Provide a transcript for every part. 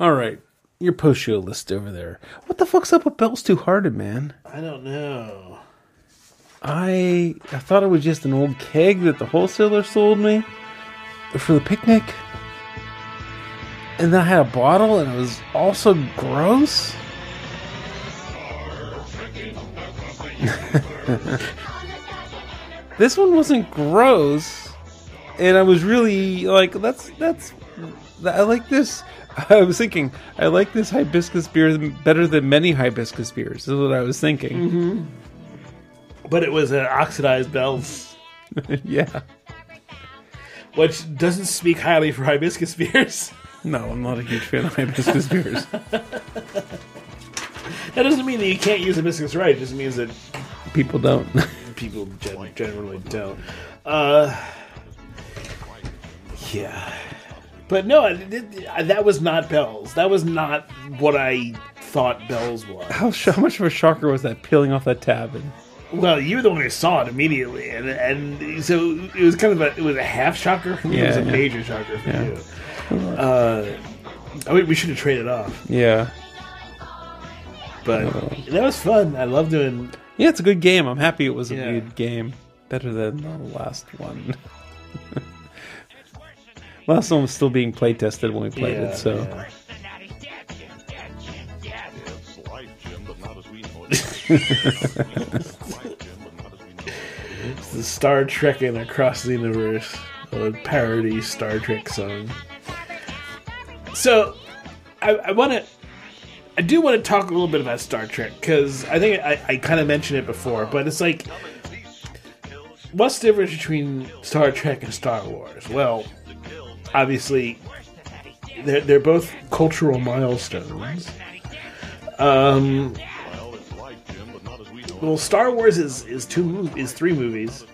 All right. Your post-show list over there. What the fuck's up with Bell's Two-Hearted, man? I don't know. I thought it was just an old keg that the wholesaler sold me for the picnic. And then I had a bottle, and it was also gross. This one wasn't gross, and I was really like, I like this. I was thinking, I like this hibiscus beer better than many hibiscus beers, is what I was thinking. Mm-hmm. But it was an oxidized Bell's. Yeah. Which doesn't speak highly for hibiscus beers. No, I'm not a huge fan of hibiscus beers. That doesn't mean that you can't use hibiscus right. It just means that... people don't. People generally don't. Yeah. But no, that was not Bell's. That was not what I thought Bell's was. How much of a shocker was that peeling off that tab? Well, you were the one who saw it immediately, and so it was kind of a half shocker. Yeah, it was a major shocker for you. We should have traded off. Yeah. But that was fun. I love doing. Yeah, it's a good game. I'm happy it was a good game. Better than the last one. Last one was still being play tested when we played it, so. Yeah. It's the Star Trekking across the universe, a parody Star Trek song. So, I do want to talk a little bit about Star Trek, because I think I kind of mentioned it before, but it's like, what's the difference between Star Trek and Star Wars? Well, obviously, they're both cultural milestones. Well, Star Wars is three movies,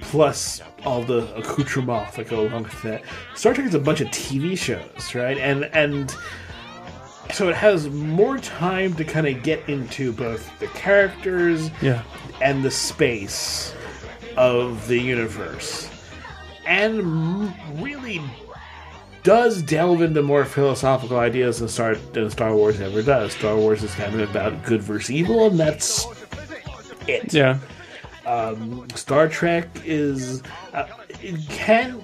plus all the accoutrements that go along with that. Star Trek is a bunch of TV shows, right? And so it has more time to kind of get into both the characters and the space of the universe. And really does delve into more philosophical ideas than Star Wars ever does. Star Wars is kind of about good versus evil, and that's it. Yeah. Star Trek is can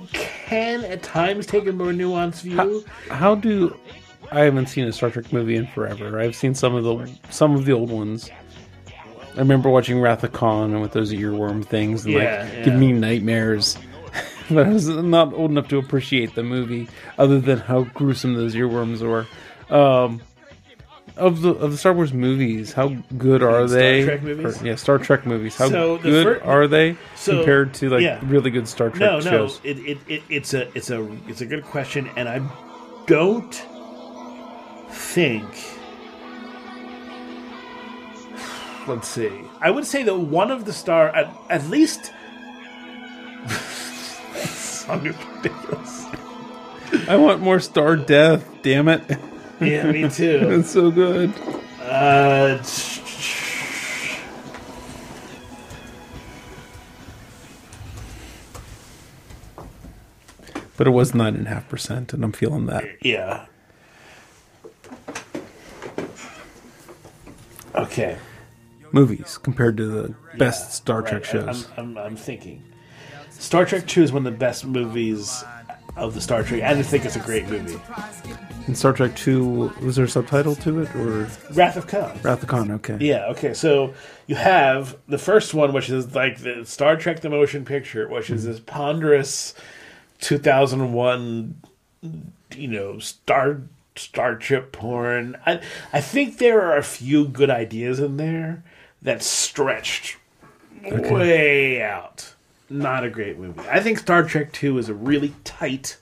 at times take a more nuanced view. How do I haven't seen a Star Trek movie in forever. I've seen some of the old ones. I remember watching Wrath of Khan and with those earworm things and give me nightmares. But I was not old enough to appreciate the movie, other than how gruesome those earworms were. Of the Star Wars movies, how good are they? Star Trek movies? Star Trek movies. How good are they compared to really good Star Trek shows? No, it's a good question, and I don't think. Let's see. I would say that one of the at least. Ridiculous. I want more Star Death, damn it. Yeah, me too. It's so good. But it was 9.5%, and I'm feeling that. Yeah. Okay. Movies compared to the best Star Trek shows. I'm thinking. Star Trek II is one of the best movies of the Star Trek. I just think it's a great movie. And Star Trek II, was there a subtitle to it? Or Wrath of Khan. Wrath of Khan, okay. Yeah, okay. So you have the first one, which is like the Star Trek The Motion Picture, which is this ponderous 2001, starship porn. I think there are a few good ideas in there that stretched way out. Not a great movie. I think Star Trek II is a really tight,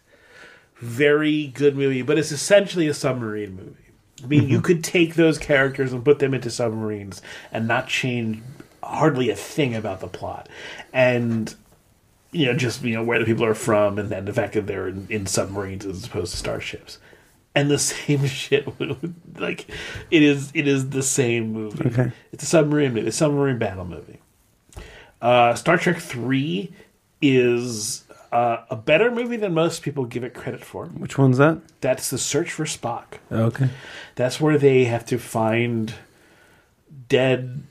very good movie, but it's essentially a submarine movie. I mean, you could take those characters and put them into submarines and not change hardly a thing about the plot. And, where the people are from and then the fact that they're in submarines as opposed to starships. And the same shit. Like, it is the same movie. Okay. It's a submarine movie. It's a submarine battle movie. Star Trek III is a better movie than most people give it credit for. Which one's that? That's The Search for Spock. Okay. That's where they have to find dead,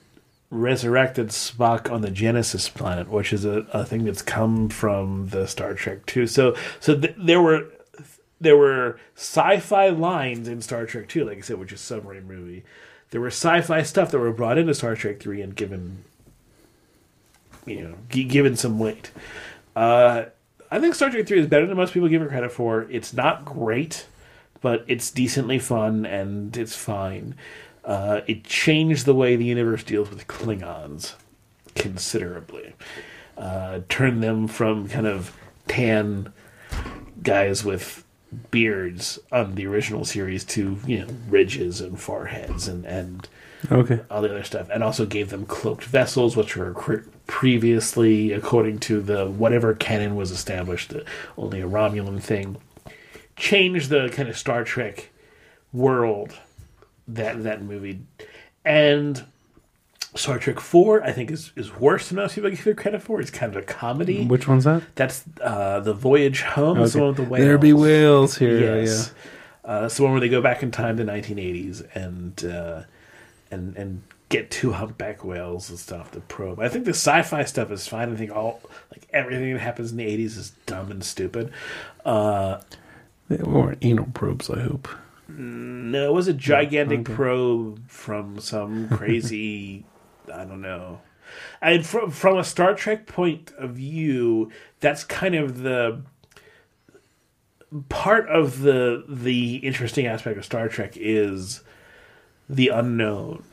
resurrected Spock on the Genesis planet, which is a thing that's come from the Star Trek II. So there were sci-fi lines in Star Trek II, like I said, which is a submarine movie. There were sci-fi stuff that were brought into Star Trek III and given some weight. I think Star Trek III is better than most people give it credit for. It's not great, but it's decently fun and it's fine. It changed the way the universe deals with Klingons considerably. Turned them from kind of tan guys with beards on the original series to, ridges and foreheads and okay. all the other stuff. And also gave them cloaked vessels, which were previously, according to the whatever canon was established, only a Romulan thing. Changed the kind of Star Trek world that movie. And Star Trek IV, I think, is worse than most people give it credit for. It's kind of a comedy. Which one's that? That's The Voyage Home. Okay. It's the one with the whales. There be whales here. Yes. Yeah. It's the one where they go back in time to 1980s and get two humpback whales and stuff to probe. I think the sci-fi stuff is fine. I think everything that happens in the 80s is dumb and stupid. They weren't anal probes, I hope. No, it was a gigantic probe from some crazy, I don't know. And from a Star Trek point of view, that's kind of the part of the interesting aspect of Star Trek is the unknown,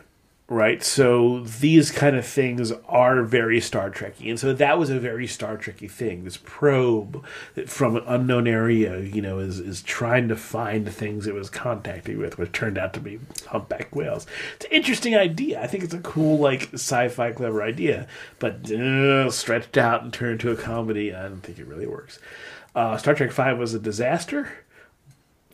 right? So these kind of things are very Star Trekky, and so that was a very Star Trekky thing. This probe from an unknown area, is trying to find things it was contacting with, which turned out to be humpback whales. It's an interesting idea. I think it's a cool, sci-fi clever idea, but stretched out and turned into a comedy. I don't think it really works. Star Trek V was a disaster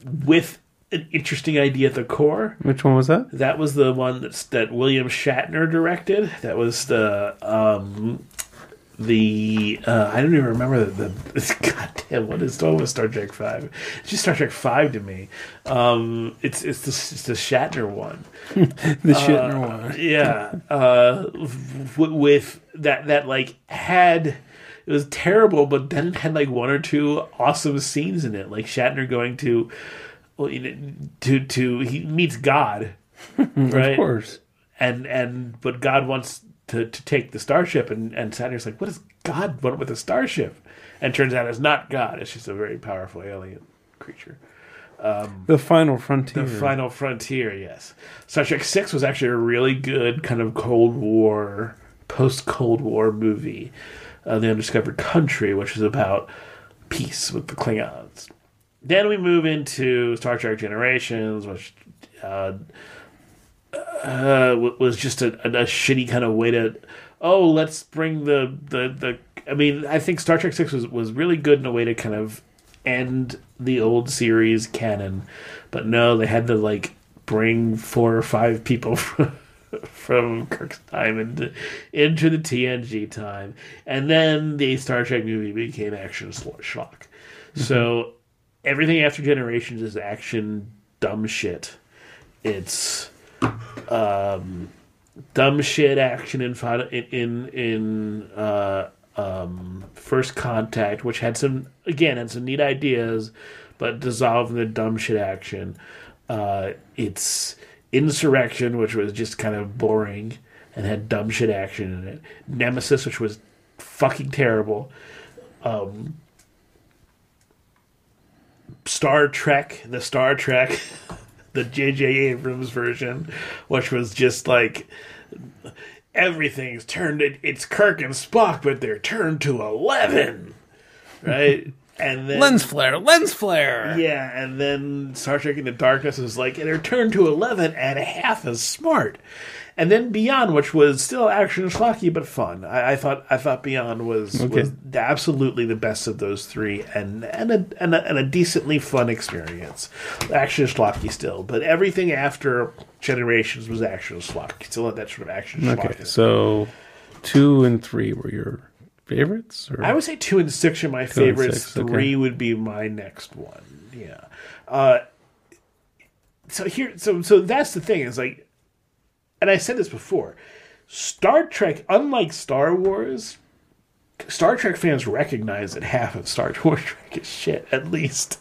with an interesting idea at the core. Which one was that? That was the one that William Shatner directed. That was the I don't even remember the goddamn what is wrong with Star Trek V. It's just Star Trek V to me. It's the Shatner one. The Shatner one. Yeah. With that had. It was terrible, but then it had one or two awesome scenes in it, like Shatner going to. Well, he meets God, right? Of course. But God wants to take the starship, and Saturn's like, what does God want with the starship? And turns out it's not God; it's just a very powerful alien creature. The Final Frontier. The Final Frontier. Yes. Star Trek VI was actually a really good kind of Cold War, post-Cold War movie, The Undiscovered Country, which is about peace with the Klingons. Then we move into Star Trek Generations, which was just a shitty kind of way to... Oh, let's bring the... I mean, I think Star Trek VI was really good in a way to kind of end the old series canon. But no, they had to, bring 4 or 5 people from Kirk's time into the TNG time. And then the Star Trek movie became action schlock. So... Everything after Generations is action, dumb shit. It's dumb shit action in First Contact, which had some neat ideas, but dissolved in the dumb shit action. It's Insurrection, which was just kind of boring and had dumb shit action in it. Nemesis, which was fucking terrible. Star Trek, the J.J. Abrams version, which was just everything's turned. It's Kirk and Spock, but they're turned to 11, right? And then lens flare. Yeah, and then Star Trek Into Darkness was they're turned to 11 and half as smart. And then Beyond, which was still action schlocky but fun. I thought Beyond was absolutely the best of those three, and a decently fun experience. Action schlocky still, but everything after Generations was action schlocky. Still had that sort of action schlocky. Okay, so 2 and 3 were your favorites? Or? I would say 2 and 6 are my favorites. 6, okay. 3 would be my next one. Yeah. So that's the thing. Is like, and I said this before, Star Trek, unlike Star Wars, Star Trek fans recognize that half of Star Trek is shit, at least.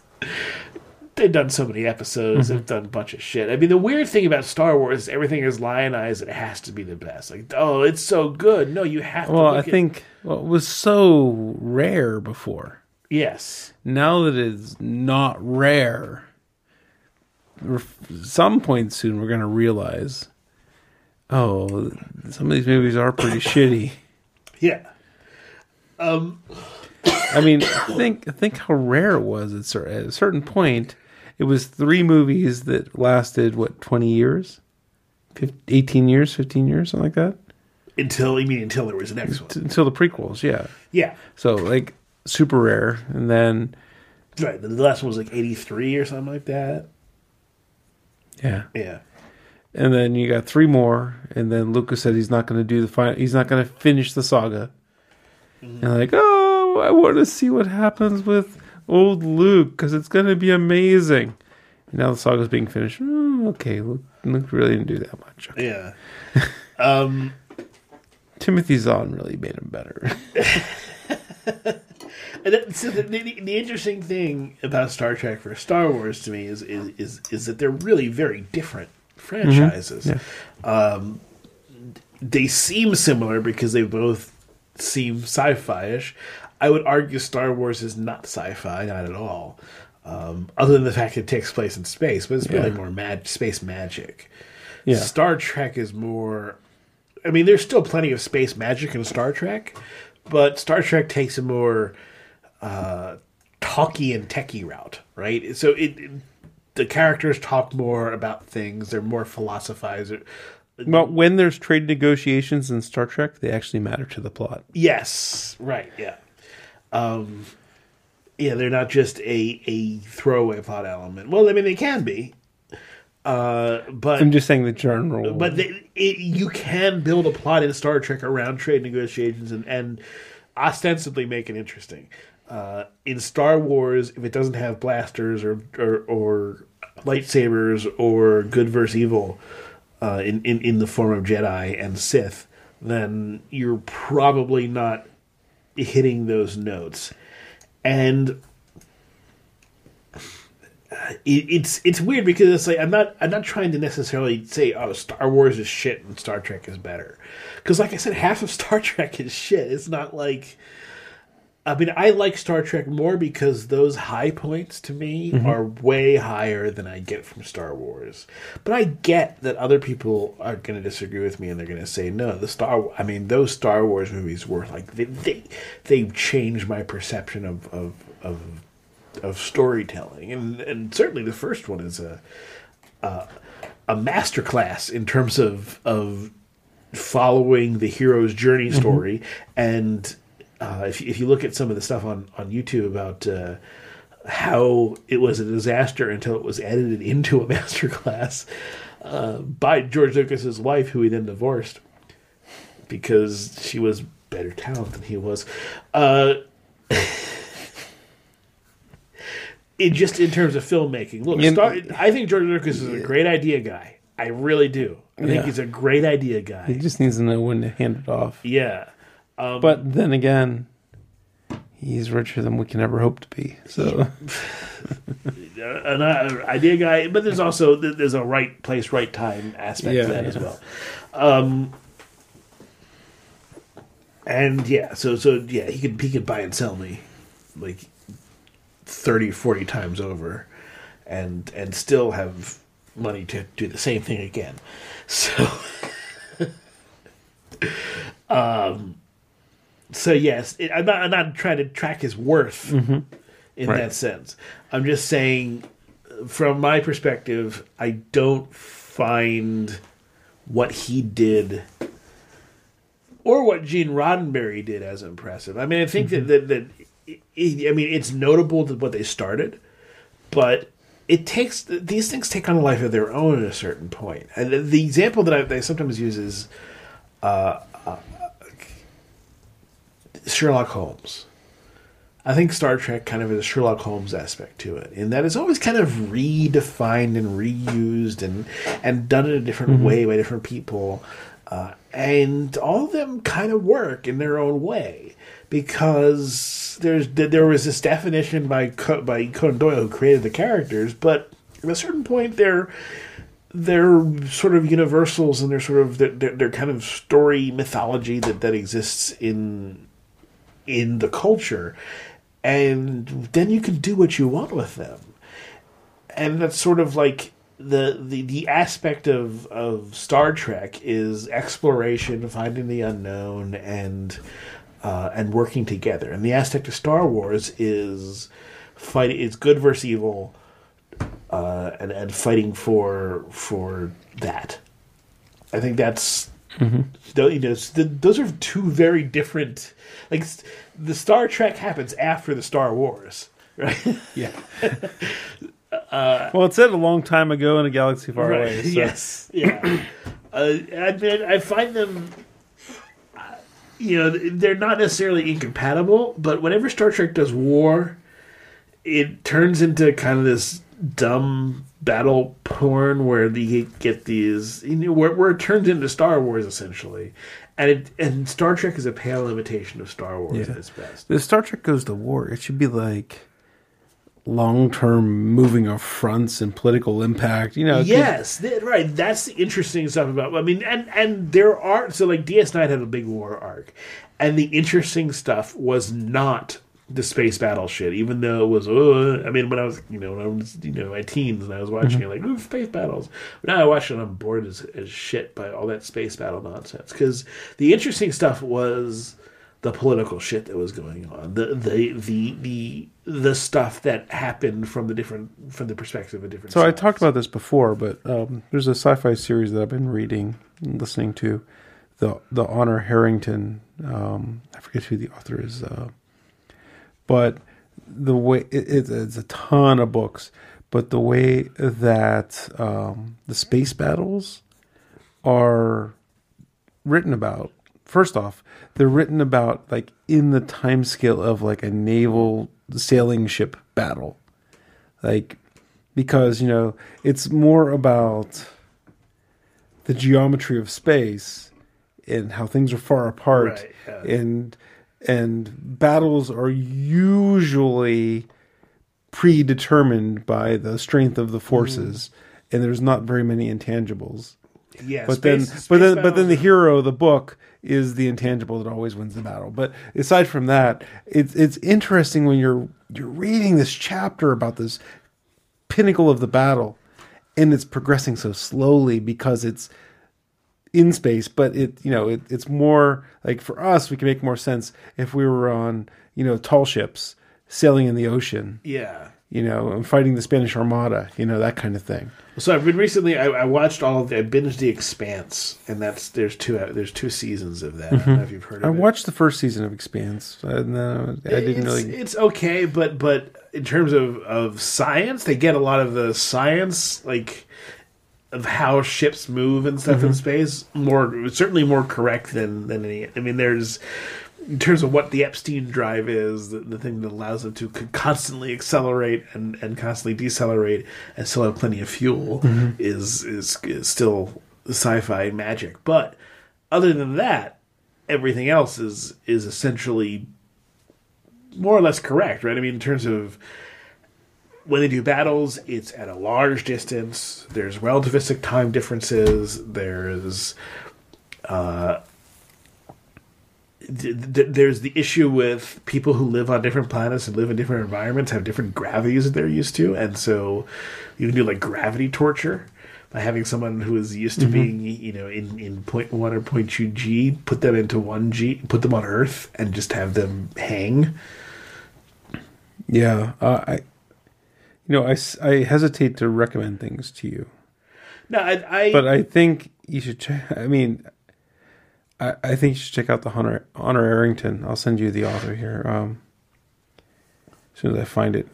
They've done so many episodes. Mm-hmm. They've done a bunch of shit. I mean, the weird thing about Star Wars is everything is lionized. It has to be the best. Like, oh, it's so good. No, you have to. Well, I think it was so rare before. Yes. Now that it's not rare, at some point soon we're going to realize, oh, some of these movies are pretty shitty. Yeah. I mean, think how rare it was at a certain point. It was 3 movies that lasted, what, 20 years? 18 years, 15 years, something like that? Until there was the next one. Until the prequels, yeah. Yeah. So, like, super rare. And then... Right, the last one was like 83 or something like that. Yeah. Yeah. And then you got 3 more, and then Lucas said he's not going to do the final... He's not going to finish the saga. Mm-hmm. And like, oh, I want to see what happens with old Luke, because it's going to be amazing. And now the saga's being finished. Okay, Luke really didn't do that much. Okay. Yeah. Timothy Zahn really made him better. And that, so the interesting thing about Star Trek versus Star Wars to me is that they're really very different franchises. Mm-hmm. Yeah. They seem similar because they both seem sci-fi-ish. I would argue Star Wars is not sci-fi, not at all. Other than the fact it takes place in space, but it's really more space magic. Yeah. Star Trek is more... I mean, there's still plenty of space magic in Star Trek, but Star Trek takes a more talky and techy route, right? So the characters talk more about things. They're more philosophizers. Well, when there's trade negotiations in Star Trek, they actually matter to the plot. Yes, right, yeah. They're not just a throwaway plot element. Well, I mean, they can be. But I'm just saying the general... But you can build a plot in Star Trek around trade negotiations and ostensibly make it interesting. In Star Wars, if it doesn't have blasters or lightsabers or good versus evil... in the form of Jedi and Sith, then you're probably not hitting those notes. And it's weird because it's like I'm not trying to necessarily say, oh, Star Wars is shit and Star Trek is better, because like I said, half of Star Trek is shit. It's not like... I mean, I like Star Trek more because those high points, to me, are way higher than I get from Star Wars. But I get that other people are going to disagree with me and they're going to say, no, those Star Wars movies were like, they changed my perception of storytelling. And certainly the first one is a masterclass in terms of following the hero's journey story and... If you look at some of the stuff on YouTube about how it was a disaster until it was edited into a masterclass by George Lucas's wife, who he then divorced because she was better talent than he was. In terms of filmmaking, look, I think George Lucas is a great idea guy. I really do. I think he's a great idea guy. He just needs to know when to hand it off. Yeah. But then again, he's richer than we can ever hope to be. So, an idea guy, but there's also a right place, right time aspect to that as well. So he could buy and sell me like 30, 40 times over, and still have money to do the same thing again. So, So yes, I'm not trying to track his worth in that sense. I'm just saying, from my perspective, I don't find what he did or what Gene Roddenberry did as impressive. I mean, I think that it's notable that what they started, but it takes... these things take on a life of their own at a certain point. And the example that I sometimes use is Sherlock Holmes. I think Star Trek kind of has a Sherlock Holmes aspect to it, in that it's always kind of redefined and reused and done in a different way by different people. And all of them kind of work in their own way, because there was this definition by Conan Doyle, who created the characters, but at a certain point they're sort of universals, and they're kind of story mythology that exists in the culture, and then you can do what you want with them. And that's sort of like the aspect of Star Trek is exploration, finding the unknown, and working together. And the aspect of Star Wars is fighting, it's good versus evil, and fighting for that. I think that's those are two very different. Like, the Star Trek happens after the Star Wars, right? Yeah. Well, it said a long time ago in a galaxy far away. So. Yes. Yeah. I find them. They're not necessarily incompatible, but whenever Star Trek does war, it turns into kind of this dumb battle porn where they get these, where it turns into Star Wars essentially, and Star Trek is a pale imitation of Star Wars at its best. If Star Trek goes to war, it should be like long-term moving of fronts and political impact. Yes, right. That's the interesting stuff about. I mean, and there are like DS9 had a big war arc, and the interesting stuff was not the space battle shit, even though it was, when I was, when I was my teens and I was watching it, like, space battles. But now I watch it and I'm bored as shit by all that space battle nonsense. Because the interesting stuff was the political shit that was going on. The stuff that happened from the perspective of different sides. I talked about this before, but there's a sci-fi series that I've been reading and listening to, the Honor Harrington. I forget who the author is, but the way it's a ton of books, but the way that the space battles are written about, first off, they're written about like in the timescale of like a naval sailing ship battle, like, because it's more about the geometry of space and how things are far apart, right, And battles are usually predetermined by the strength of the forces, and there's not very many intangibles. Yeah, but then the hero of the book is the intangible that always wins the battle. But aside from that, it's interesting when you're reading this chapter about this pinnacle of the battle, and it's progressing so slowly because it's in space, but it's more like, for us, we can make more sense if we were on tall ships sailing in the ocean, and fighting the Spanish Armada, that kind of thing. So I've been recently, I watched I binged The Expanse, and there's two seasons of that. I don't know if you've heard of it. I watched the first season of Expanse. It's okay, but in terms of science, they get a lot of the science, like, of how ships move and stuff in space, certainly more correct than any. I mean, there's, in terms of what the Epstein drive is, the thing that allows them to constantly accelerate and constantly decelerate and still have plenty of fuel, is still sci-fi magic. But other than that, everything else is essentially more or less correct, right? I mean, in terms of when they do battles, it's at a large distance. There's relativistic time differences. There's the issue with people who live on different planets and live in different environments have different gravities that they're used to, and so you can do like gravity torture by having someone who is used to being, in 0.1 or 0.2 G, put them into 1 G, put them on Earth, and just have them hang. Yeah, I hesitate to recommend things to you. No, but I think you should check. I mean, I think you should check out the Honor Harrington. I'll send you the author here as soon as I find it.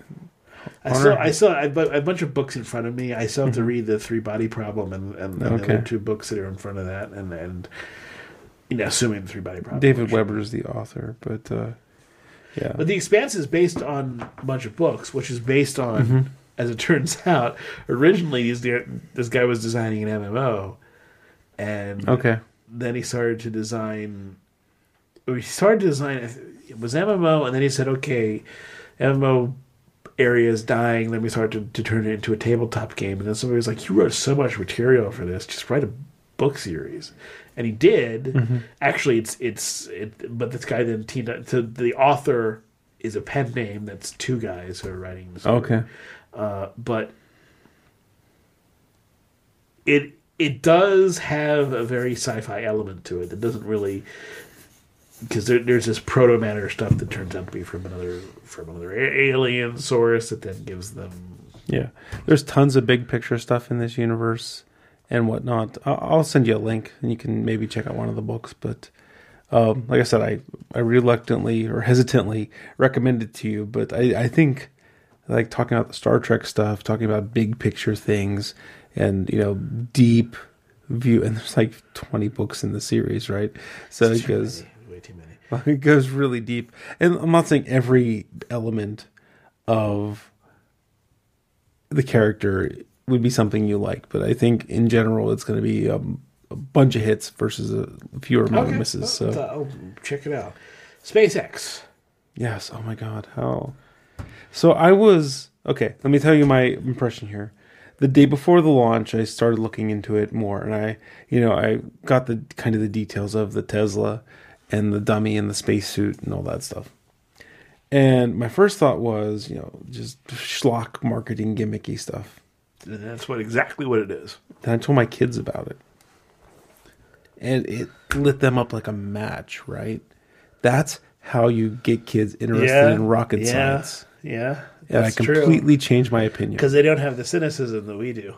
I have a bunch of books in front of me. I still have to read the Three Body Problem and the other two books that are in front of that, and assuming the Three Body Problem. David Webber is the author, but yeah. But The Expanse is based on a bunch of books, which is based on, as it turns out, originally this guy was designing an MMO, and then he started to design. It was MMO, and then he said, "Okay, MMO area is dying. Let me start to turn it into a tabletop game." And then somebody was like, "You wrote so much material for this. Just write a book series." And he did. Actually, but this guy then teamed up. So the author is a pen name. That's two guys who are writing this. But it does have a very sci-fi element to it that doesn't really. Because there's this proto-matter stuff that turns out to be from another alien source that then gives them... Yeah. There's tons of big picture stuff in this universe and whatnot. I'll send you a link and you can maybe check out one of the books. But like I said, I reluctantly or hesitantly recommend it to you. But I think like talking about the Star Trek stuff, talking about big picture things and, deep view. And there's like 20 books in the series, right? So it goes... It goes really deep. And I'm not saying every element of the character would be something you like, but I think in general it's going to be a bunch of hits versus a fewer amount of misses. So check it out. SpaceX. Yes. Oh my God. How? So I was... Okay, let me tell you my impression here. The day before the launch, I started looking into it more, and I got the kind of the details of the Tesla... and the dummy and the spacesuit and all that stuff. And my first thought was, just schlock marketing gimmicky stuff. And that's exactly what it is. Then I told my kids about it. And it lit them up like a match, right? That's how you get kids interested in rocket science. Yeah, and I completely changed my opinion. Because they don't have the cynicism that we do,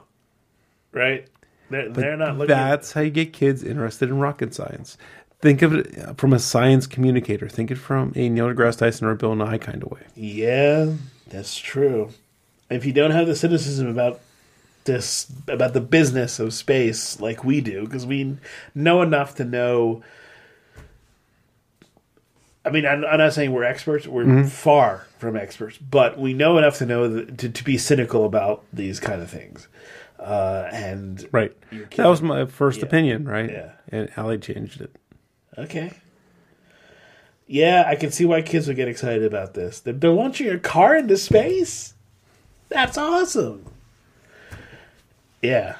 right? They're not looking... That's how you get kids interested in rocket science. Think of it from a science communicator. Think it from a Neil deGrasse Tyson or Bill Nye kind of way. Yeah, that's true. If you don't have the cynicism about the business of space like we do, because we know enough to know... I mean, I'm not saying we're experts. We're far from experts. But we know enough to know to be cynical about these kind of things. That was my first opinion, right? Yeah. And Allie changed it. Okay. Yeah, I can see why kids would get excited about this. They're launching a car into space? That's awesome. Yeah.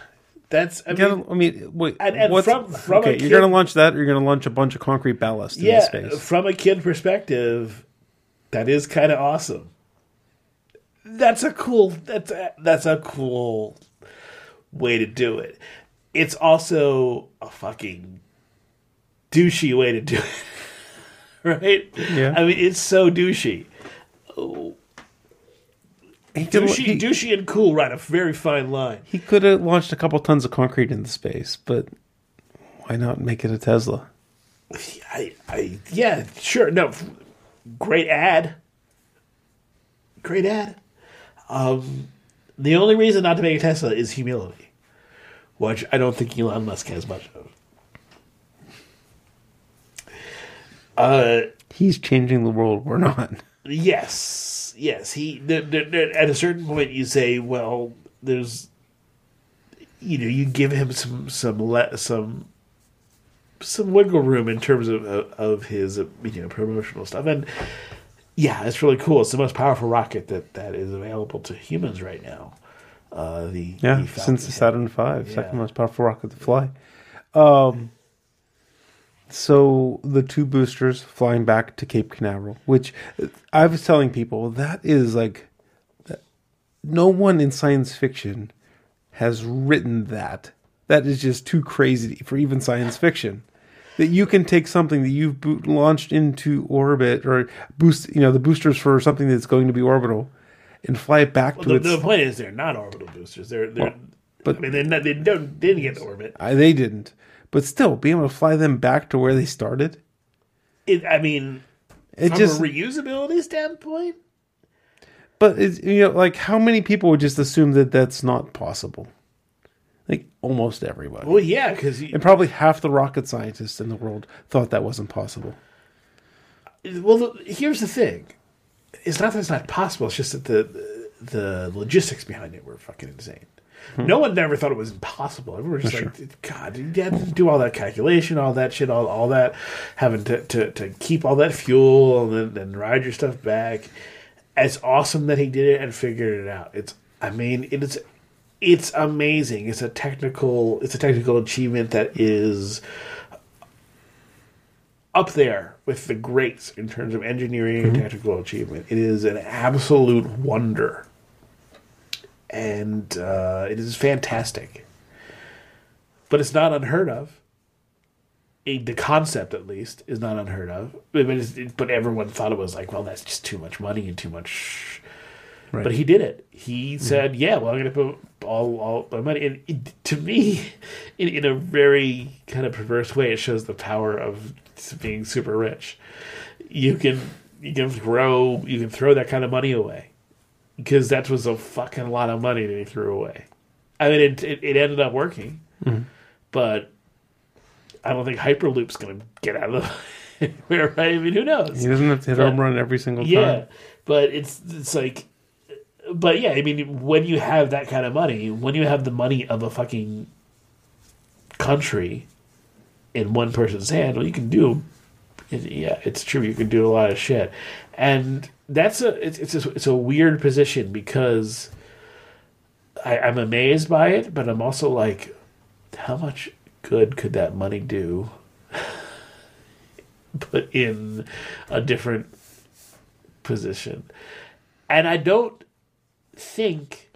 Wait. From a kid, you're going to launch that, or you're going to launch a bunch of concrete ballast into space. From a kid perspective, that is kind of awesome. That's a cool way to do it. It's also a fucking douchey way to do it, right? Yeah. I mean, it's so douchey. Oh. Douchey and cool ride a very fine line. He could have launched a couple tons of concrete into space, but why not make it a Tesla? Yeah, sure. No, great ad. Great ad. The only reason not to make a Tesla is humility, which I don't think Elon Musk has much of. He's changing the world. We're not. Yes. At a certain point, you say, "Well, there's," you give him some wiggle room in terms of his promotional stuff, and yeah, it's really cool. It's the most powerful rocket that is available to humans right now. Since the Saturn V, second most powerful rocket to fly. So the two boosters flying back to Cape Canaveral, which I was telling people, that is like, no one in science fiction has written that. That is just too crazy for even science fiction. That you can take something that you've launched into orbit or boost, the boosters for something that's going to be orbital and fly it back to its... The point is they're not orbital boosters. They didn't get to orbit. They didn't. But still, being able to fly them back to where they started? From a reusability standpoint? But, how many people would just assume that that's not possible? Like, almost everybody. Well, yeah, because... And probably half the rocket scientists in the world thought that wasn't possible. Well, here's the thing. It's not that it's not possible, it's just that the logistics behind it were fucking insane. Hmm. No one ever thought it was impossible. Everyone was just God, you had to do all that calculation, all that shit, all that, having to keep all that fuel and ride your stuff back. It's awesome that he did it and figured it out. It's amazing. It's a technical achievement that is up there with the greats in terms of engineering and technical achievement. It is an absolute wonder. And it is fantastic. But it's not unheard of. The concept, at least, is not unheard of. But everyone thought it was like, well, that's just too much money and too much... Right. But he did it. He said, yeah, well, I'm going to put all my money. And to me, in a very kind of perverse way, it shows the power of being super rich. You can throw that kind of money away. Because that was a fucking lot of money that he threw away. I mean, it ended up working. Mm-hmm. But I don't think Hyperloop's going to get out of anywhere, right? I mean, who knows? He doesn't have to hit home run every single time. Yeah, but it's like... But yeah, I mean, when you have that kind of money, when you have the money of a fucking country in one person's hand, well, you can do, yeah, it's true, you can do a lot of shit, and that's it's a weird position because I'm amazed by it, but I'm also like, how much good could that money do? But in a different position, and I don't. Think,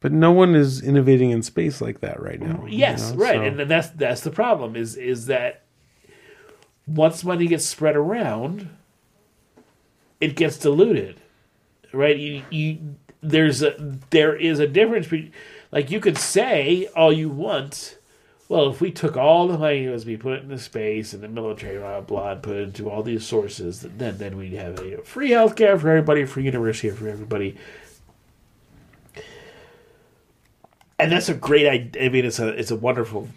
but no one is innovating in space like that right now. Yes, you know? Right, so. And that's the problem. Is that once money gets spread around, it gets diluted, right? There is a difference between, like, you could say all you want. Well, if we took all the money that was being put into space and the military, blah, blah, and put it into all these sources, then we'd have free healthcare for everybody, free university for everybody. And that's a great idea. I mean, it's a wonderful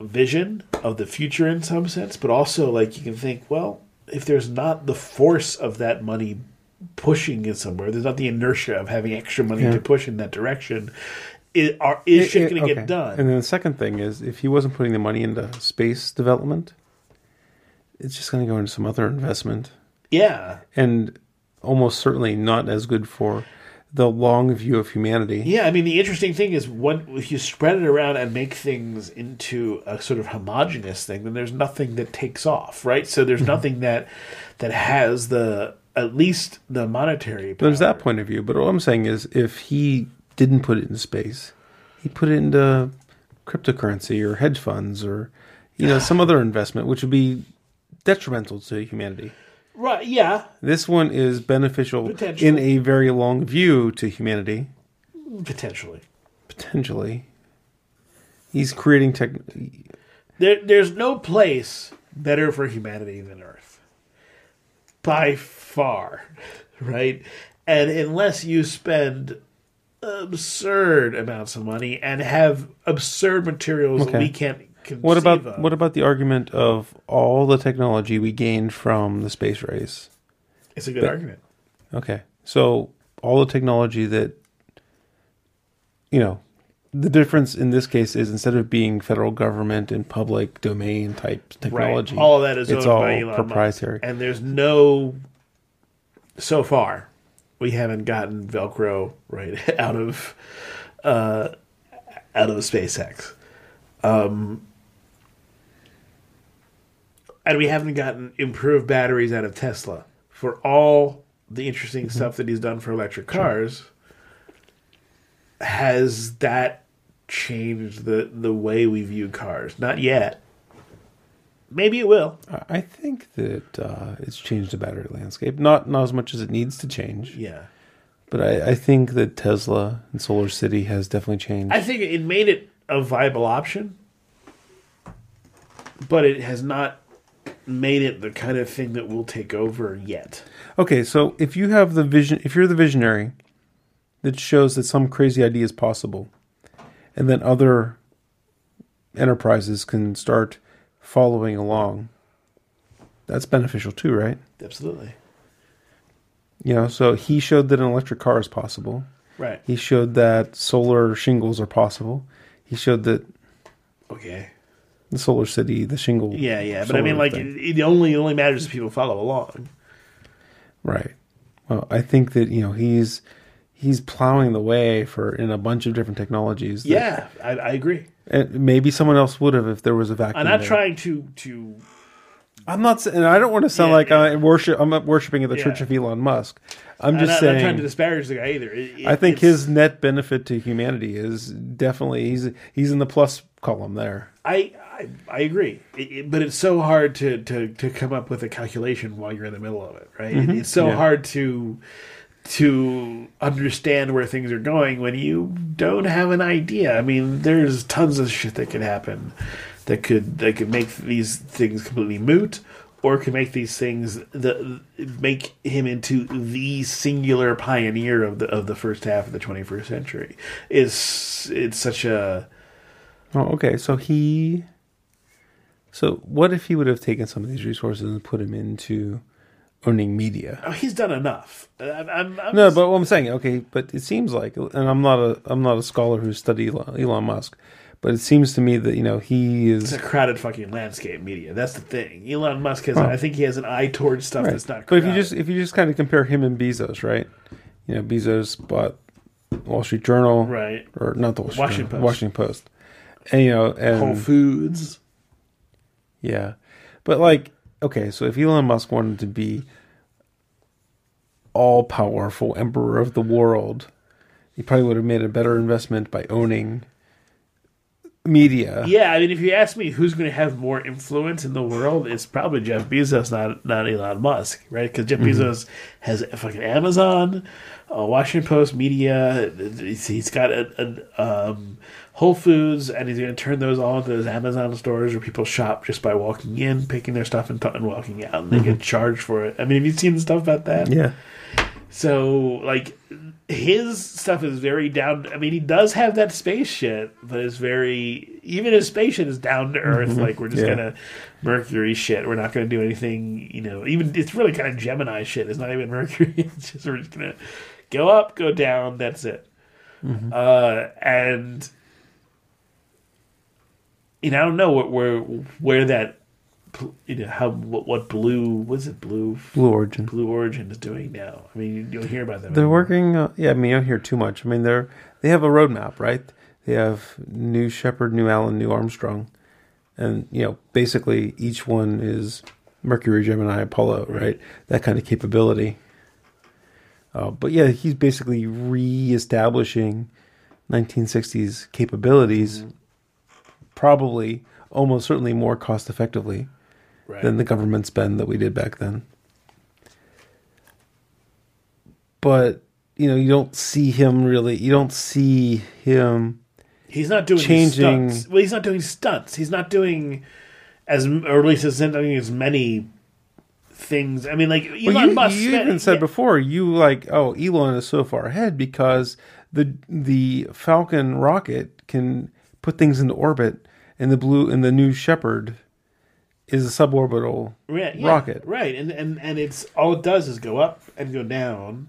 vision of the future in some sense, but also, like, you can think, well, if there's not the force of that money pushing it somewhere, there's not the inertia of having extra money to push in that direction, is shit going to get done? And then the second thing is, if he wasn't putting the money into space development, it's just going to go into some other investment. Yeah. And almost certainly not as good for... the long view of humanity. Yeah, I mean, the interesting thing is if you spread it around and make things into a sort of homogenous thing, then there's nothing that takes off, right? So there's nothing that has at least the monetary power. There's that point of view, but all I'm saying is if he didn't put it in space, he put it into cryptocurrency or hedge funds or, you know, some other investment, which would be detrimental to humanity. Right, yeah. This one is beneficial in a very long view to humanity. Potentially. He's creating tech... There's no place better for humanity than Earth. By far. Right? And unless you spend absurd amounts of money and have absurd materials that we can't... What about the argument of all the technology we gained from the space race? It's a good argument. Okay. So all the technology that, you know, the difference in this case is instead of being federal government and public domain type technology, right. All of that is owned by Elon Musk. It's all proprietary. And there's so far, we haven't gotten Velcro right out of SpaceX. And we haven't gotten improved batteries out of Tesla for all the interesting stuff that he's done for electric cars. Sure. Has that changed the way we view cars? Not yet. Maybe it will. I think that it's changed the battery landscape. Not as much as it needs to change. Yeah. But I think that Tesla and Solar City has definitely changed. I think it made it a viable option, but it has not made it the kind of thing that will take over yet. Okay, so if you have the vision, if you're the visionary that shows that some crazy idea is possible, and then other enterprises can start following along. That's beneficial too, right? Absolutely. You know, so he showed that an electric car is possible. Right. He showed that solar shingles are possible. He showed that... Okay. The solar city, the shingle... Yeah, yeah. But I mean, like, it only matters if people follow along. Right. Well, I think that, you know, he's plowing the way for in a bunch of different technologies. That, yeah, I agree. And maybe someone else would have if there was a vacuum. I'm not trying to... I'm not, and I don't want to sound like I'm not worshiping at the Church of Elon Musk. I'm just saying. I'm not trying to disparage the guy either. I think his net benefit to humanity is definitely he's in the plus column there. I agree, but it's so hard to come up with a calculation while you're in the middle of it, right? Mm-hmm. It's so hard to understand where things are going when you don't have an idea. I mean, there's tons of shit that could happen. That could make these things completely moot, or could make these things make him into the singular pioneer of the first half of the 21st century. It's such a... Oh, okay. So what if he would have taken some of these resources and put him into owning media? Oh, he's done enough. But what I'm saying, okay, but it seems like, and I'm not a scholar who studied Elon Musk. But it seems to me that, you know, he is... It's a crowded fucking landscape, media. That's the thing. Elon Musk has... I think he has an eye towards stuff that's not crowded. But if you just kind of compare him and Bezos, right? You know, Bezos bought Wall Street Journal. Right. Or not the Washington Post. And, you know... And, Whole Foods. Yeah. But, like, okay, so if Elon Musk wanted to be all-powerful emperor of the world, he probably would have made a better investment by owning... media. Yeah, I mean, if you ask me who's going to have more influence in the world, it's probably Jeff Bezos, not Elon Musk, right? Because Jeff Bezos has fucking Amazon, Washington Post media. He's got a Whole Foods, and he's going to turn those all into those Amazon stores where people shop just by walking in, picking their stuff, and walking out, and they get charged for it. I mean, have you seen stuff about that? Yeah. So, like, his stuff is very down... I mean, he does have that space shit, but it's very... Even his space shit is down to earth. Like, we're just going to... Mercury shit. We're not going to do anything, you know... Even... It's really kind of Gemini shit. It's not even Mercury. It's just... We're just going to go up, go down. That's it. And... You know, I don't know where that... You know how what Blue was it? Blue Origin is doing now. I mean, you don't hear about them. They're working. I mean, you don't hear too much. I mean, they have a roadmap, right? They have New Shepard, New Allen, New Armstrong, and you know, basically each one is Mercury, Gemini, Apollo, right? That kind of capability. But yeah, he's basically reestablishing 1960s capabilities, probably almost certainly more cost effectively. Right. Than the government spend that we did back then. But, you know, you don't see him he's not doing changing stunts. Well, he's not doing stunts. He's not doing as, or at least isn't doing as many things. I mean, like, Elon Musk... You even said before, Elon is so far ahead because the Falcon rocket can put things into orbit, and the New Shepard is a suborbital rocket. Right. And it's all it does is go up and go down.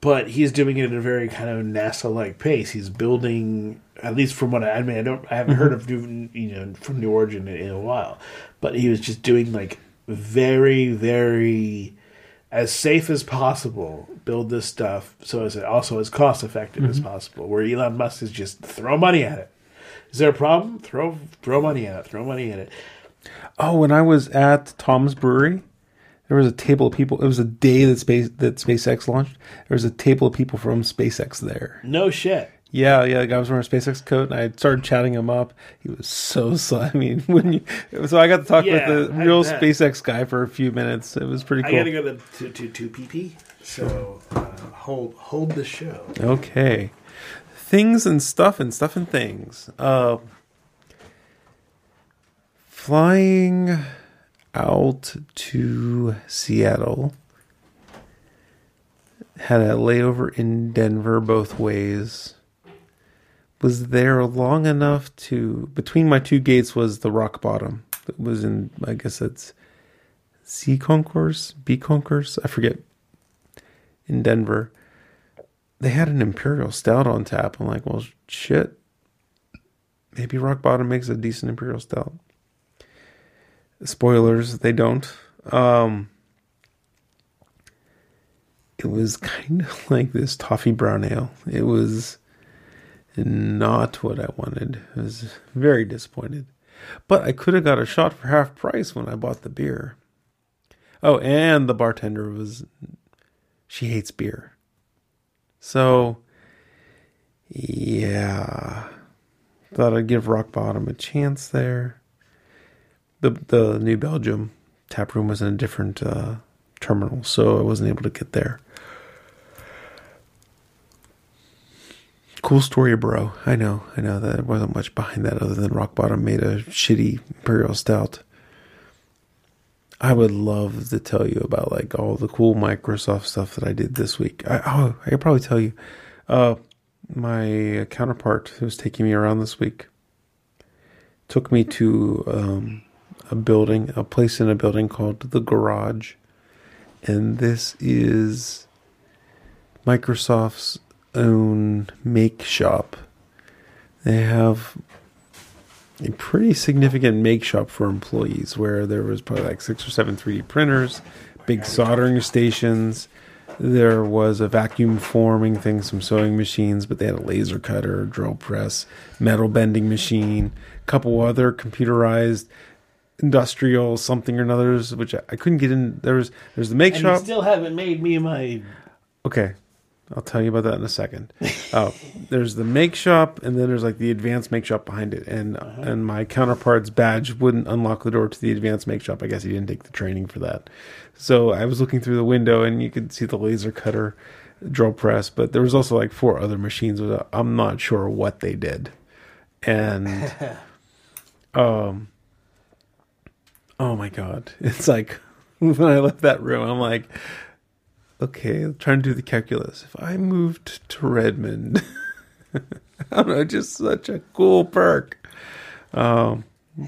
But he's doing it at a very kind of NASA-like pace. He's building, at least from what I haven't heard of from New Origin in a while. But he was just doing like very, very as safe as possible, build this stuff so as also as cost effective as possible. Where Elon Musk is just throw money at it. Is there a problem? Throw money at it. Throw money at it. Oh, when I was at Tom's Brewery, there was a table of people. It was a day that SpaceX launched. There was a table of people from SpaceX there. No shit. Yeah. The guy was wearing a SpaceX coat, and I started chatting him up. He was so sly. I mean, so I got to talk with the real SpaceX guy for a few minutes. It was pretty cool. I got to go to PP. So hold the show. Okay. Things and stuff and stuff and things. Flying out to Seattle. Had a layover in Denver both ways. was there long enough to, between my two gates was the Rock Bottom. It was in, I guess it's C Concourse, B Concourse, I forget, in Denver. They had an Imperial Stout on tap. I'm like, well, shit. Maybe Rock Bottom makes a decent Imperial Stout. Spoilers, they don't. It was kind of like this toffee brown ale. It was not what I wanted. I was very disappointed. But I could have got a shot for half price when I bought the beer. Oh, and the bartender was... she hates beer. So, yeah. Thought I'd give Rock Bottom a chance there. The New Belgium tap room was in a different terminal, so I wasn't able to get there. Cool story, bro. I know that there wasn't much behind that other than Rock Bottom made a shitty Imperial Stout. I would love to tell you about like all the cool Microsoft stuff that I did this week. I could probably tell you. My counterpart who was taking me around this week took me to a place in a building called The Garage. And this is Microsoft's own make shop. They have a pretty significant make shop for employees where there was probably like 6 or 7 3D printers, big soldering stations. There was a vacuum forming thing, some sewing machines, but they had a laser cutter, drill press, metal bending machine, a couple other computerized industrial something or another's, which I couldn't get in. There's the make shop. You still haven't made me my... Okay. I'll tell you about that in a second. Oh, there's the make shop, and then there's like the advanced make shop behind it. And and my counterpart's badge wouldn't unlock the door to the advanced make shop. I guess he didn't take the training for that. So I was looking through the window, and you could see the laser cutter, drill press, but there was also like 4 other machines. I'm not sure what they did. And oh my god, it's like when I left that room, I'm like, okay, I'm trying to do the calculus. If I moved to Redmond, I don't know, just such a cool perk. Don't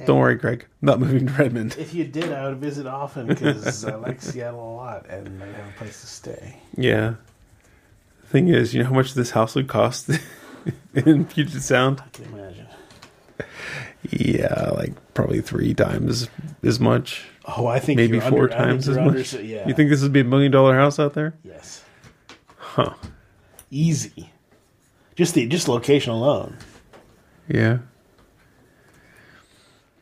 worry, Greg, I'm not moving to Redmond. If you did, I would visit often because I like Seattle a lot and I have a place to stay. Yeah. The thing is, you know how much this house would cost in Puget Sound? I can imagine. Yeah, like probably 3 times as much. Oh, I think maybe 4 times as much. Yeah. You think this would be a $1 million house out there? Yes. Huh. Easy. Just location alone. Yeah.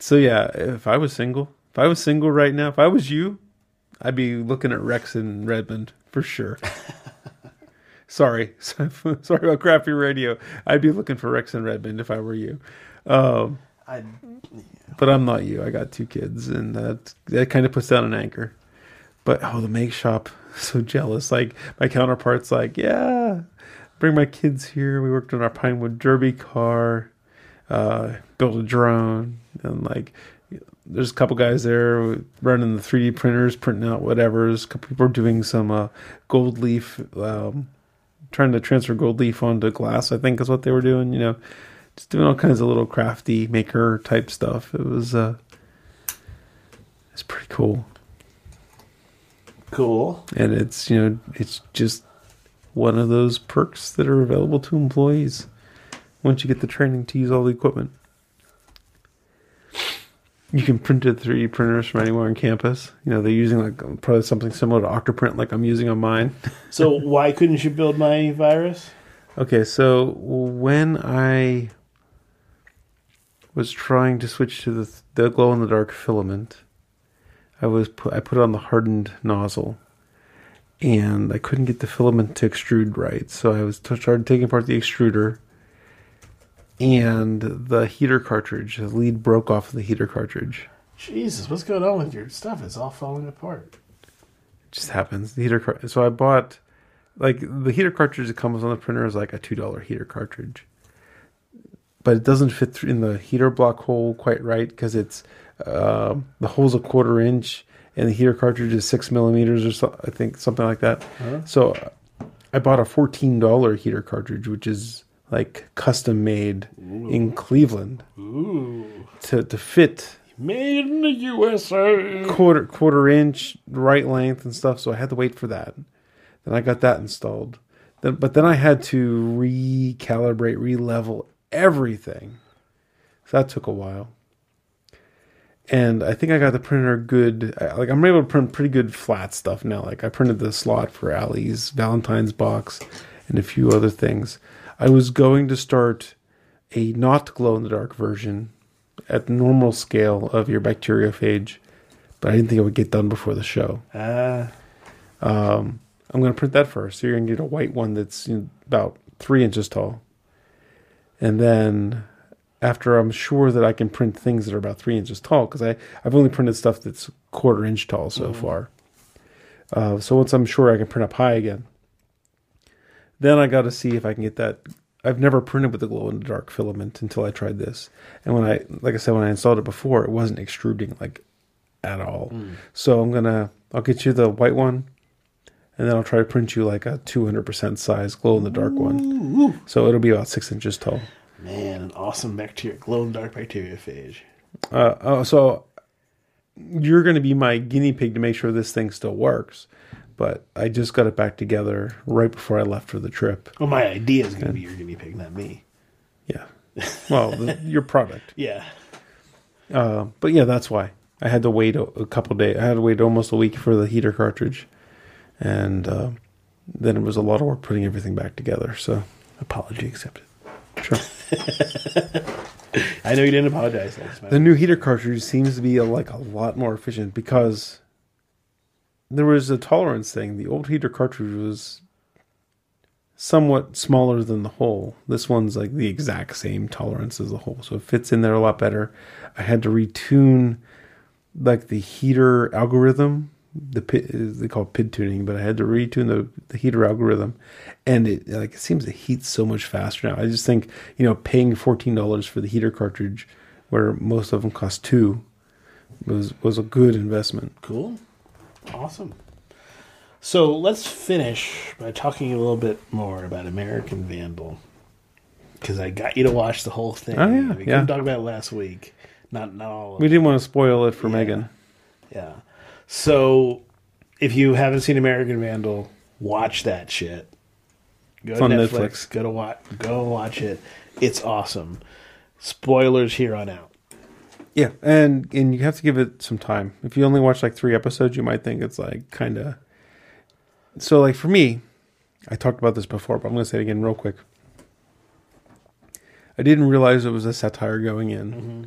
So yeah, if I was single right now, if I was you, I'd be looking at Rex in Redmond for sure. Sorry about crappy radio. I'd be looking for Rex in Redmond if I were you. But I'm not you. I got 2 kids, and that kind of puts down an anchor. But the make shop, so jealous. Like my counterpart's like, yeah, bring my kids here. We worked on our Pinewood Derby car, built a drone, and like there's a couple guys there running the 3D printers, printing out whatever's. A couple people are doing some gold leaf, trying to transfer gold leaf onto glass. I think is what they were doing. You know. Just doing all kinds of little crafty maker type stuff. It was it's pretty cool. Cool. And it's it's just one of those perks that are available to employees once you get the training to use all the equipment. You can print it 3D printers from anywhere on campus. They're using like probably something similar to Octoprint like I'm using on mine. So why couldn't you build my virus? Okay, so when I was trying to switch to the glow-in-the-dark filament, I put on the hardened nozzle, and I couldn't get the filament to extrude right, so I started taking apart the extruder, and the heater cartridge, the lead broke off of the heater cartridge. Jesus, what's going on with your stuff? It's all falling apart. It just happens. The heater cartridge. So I bought... like, the heater cartridge that comes on the printer is like a $2 heater cartridge. But it doesn't fit in the heater block hole quite right because it's the hole's a 1/4 inch and the heater cartridge is 6 millimeters or so, I think, something like that. Huh? So I bought a $14 heater cartridge, which is like custom made in Cleveland to fit. Made in the USA. Quarter inch, right length and stuff. So I had to wait for that. Then I got that installed. But then I had to recalibrate, re-level everything. So that took a while. And I think I got the printer good. Like I'm able to print pretty good flat stuff now. Like I printed the slot for Allie's Valentine's box and a few other things. I was going to start a not glow-in-the-dark version at the normal scale of your bacteriophage, but I didn't think it would get done before the show. I'm going to print that first. So you're going to get a white one that's about 3 inches tall. And then after I'm sure that I can print things that are about 3 inches tall, because I've only printed stuff that's quarter inch tall so far. So once I'm sure I can print up high again, then I got to see if I can get that. I've never printed with the glow-in-the-dark filament until I tried this. And when I installed it before, it wasn't extruding like at all. So I'll get you the white one, and then I'll try to print you like a 200% size glow-in-the-dark one. So it'll be about 6 inches tall. Man, an awesome glow-in-the-dark bacteriophage. So you're going to be my guinea pig to make sure this thing still works. But I just got it back together right before I left for the trip. Well, my idea is going to be your guinea pig, not me. Yeah. Well, your product. Yeah. But yeah, that's why I had to wait a couple days. I had to wait almost a week for the heater cartridge, and then it was a lot of work putting everything back together. So, apology accepted. Sure. I know you didn't apologize. The new heater cartridge seems to be a lot more efficient because there was a tolerance thing. The old heater cartridge was somewhat smaller than the hole. This one's like the exact same tolerance as the hole, so it fits in there a lot better. I had to retune like the heater algorithm. They call it PID tuning, but I had to retune the heater algorithm, and it seems to heat so much faster now. I just think paying $14 for the heater cartridge, where most of them cost $2, was a good investment. Cool. Awesome. So let's finish by talking a little bit more about American Vandal, because I got you to watch the whole thing. Oh yeah, we couldn't talk about it last week. Not all. We didn't want to spoil it for Megan. Yeah. So if you haven't seen American Vandal, watch that shit. Go to Netflix. Go watch it. It's awesome. Spoilers here on out. Yeah, and you have to give it some time. If you only watch 3 episodes, you might think it's kind of... So for me, I talked about this before, but I'm going to say it again real quick. I didn't realize it was a satire going in. Mm-hmm.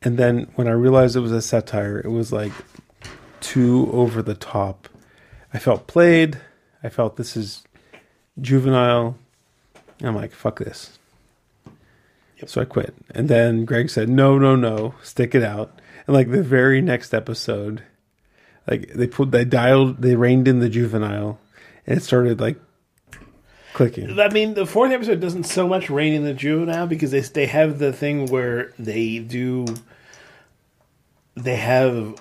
And then when I realized it was a satire, it was too over the top. I felt played. I felt this is juvenile. I'm like, fuck this. So I quit. And then Greg said, no, stick it out. And the very next episode, they reined in the juvenile, and it started clicking. I mean, the fourth episode doesn't so much rein in the juvenile because they have the thing where they have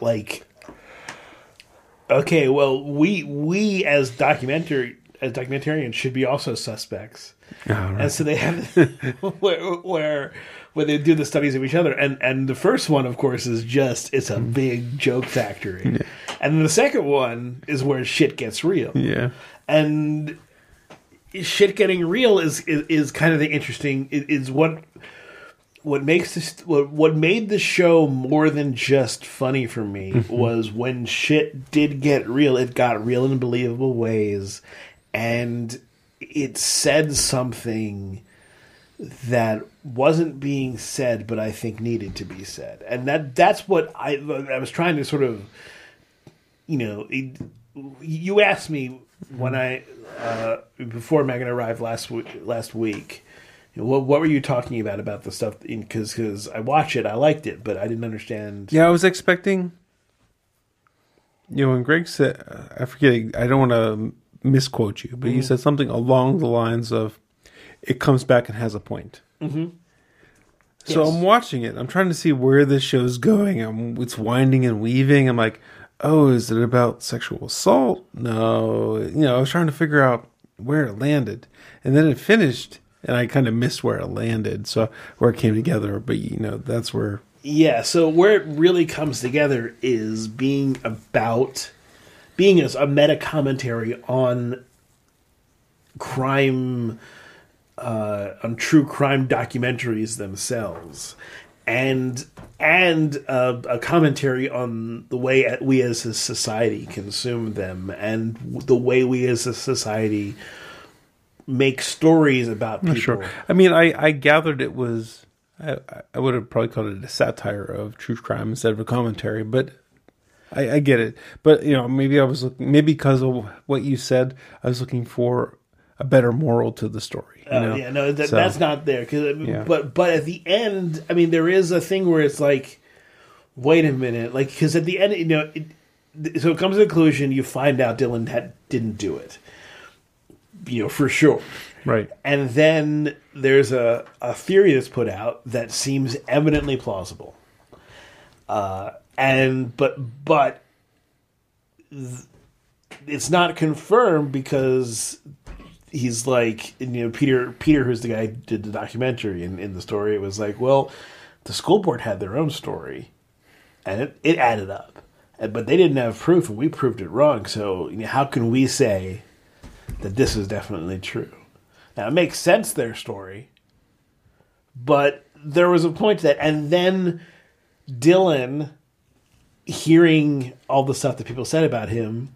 okay, well, we as documentarians should be also suspects. Oh, right. And so they have where they do the studies of each other, and the first one, of course, is just it's a big joke factory, and the second one is where shit gets real. Yeah, and shit getting real is kind of the interesting is what makes this what made the show more than just funny for me was when shit did get real, it got real in believable ways, and it said something that wasn't being said, but I think needed to be said. And that's what I was trying to sort of, you asked me when I, before Megan arrived last week, what were you talking about the stuff? Because I watched it, I liked it, but I didn't understand. Yeah, I was expecting, when Greg said, I forget, I don't want to misquote you, but you said something along the lines of it comes back and has a point. Mm-hmm. So yes. I'm watching it. I'm trying to see where this show's going. It's winding and weaving. I'm like, oh, is it about sexual assault? No. I was trying to figure out where it landed. And then it finished and I kind of missed where it landed, so where it came together. But you know, that's where. Yeah, so where it really comes together is being a meta commentary on crime, on true crime documentaries themselves, and a commentary on the way we as a society consume them, and the way we as a society make stories about people. Sure. I mean, I gathered it was. I would have probably called it a satire of true crime instead of a commentary, but I get it. But you know, maybe because of what you said, I was looking for a better moral to the story. That's not there. But at the end, I mean, there is a thing where it's like, wait a minute, like because at the end, you know, so it comes to the conclusion. You find out Dylan didn't do it, you know, for sure. Right. And then there's a theory that's put out that seems eminently plausible. But it's not confirmed because he's like, you know, Peter, who's the guy who did the documentary in the story, it was like, well, the school board had their own story and it added up. But they didn't have proof and we proved it wrong. So, you know, how can we say that this is definitely true? Now, it makes sense, their story, but there was a point to that. And then Dylan, hearing all the stuff that people said about him,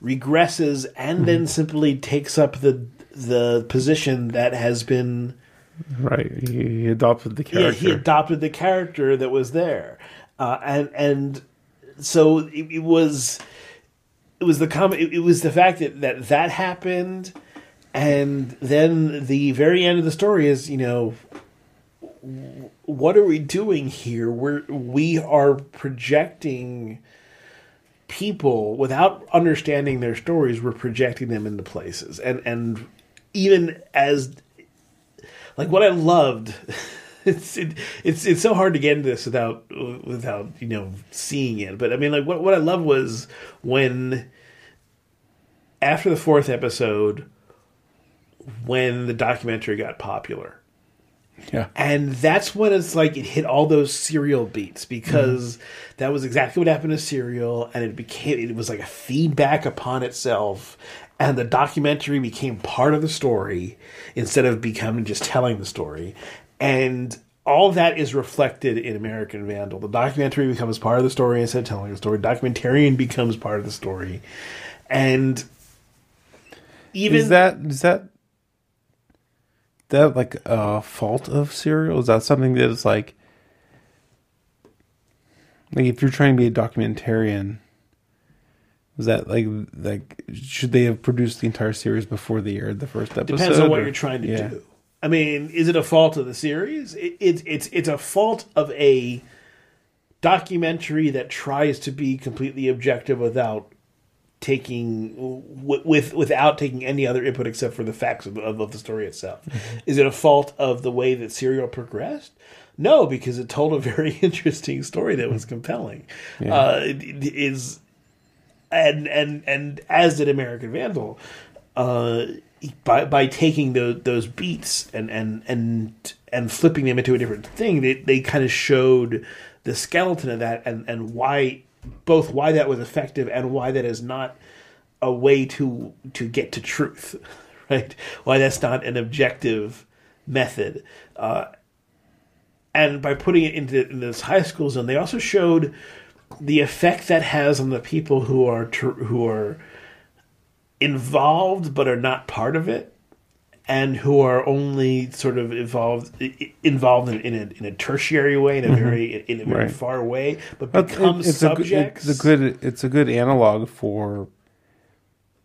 regresses and then simply takes up the position that has been... Right, he adopted the character. Yeah, he adopted the character that was there. So it was... It was the fact that happened, and then the very end of the story is, you know, what are we doing here? We are projecting people without understanding their stories. We're projecting them into places, and even as like what I loved, it's so hard to get into this without you know seeing it. But I mean, like what I loved was when after the fourth episode, when the documentary got popular, yeah, and that's when it's like it hit all those Serial beats because that was exactly what happened to Serial, and it was like a feedback upon itself. And the documentary became part of the story instead of becoming just telling the story. And all that is reflected in American Vandal. The documentary becomes part of the story instead of telling the story. Documentarian becomes part of the story. And even... Is that like a fault of Serial? Is that something that is like if you're trying to be a documentarian... Was that like should they have produced the entire series before they aired the first episode? Depends on what you're trying to do. I mean, is it a fault of the series? It's a fault of a documentary that tries to be completely objective without taking any other input except for the facts of the story itself. Is it a fault of the way that Serial progressed? No, because it told a very interesting story that was compelling. Yeah. And as did American Vandal, by taking those beats and flipping them into a different thing, they kind of showed the skeleton of that and why that was effective and why that is not a way to get to truth, right? Why that's not an objective method. And by putting it into this high school zone, they also showed the effect that has on the people who are involved but are not part of it, and who are only sort of involved in a tertiary way, in a very right. far way, but become subjects. It's a good analog for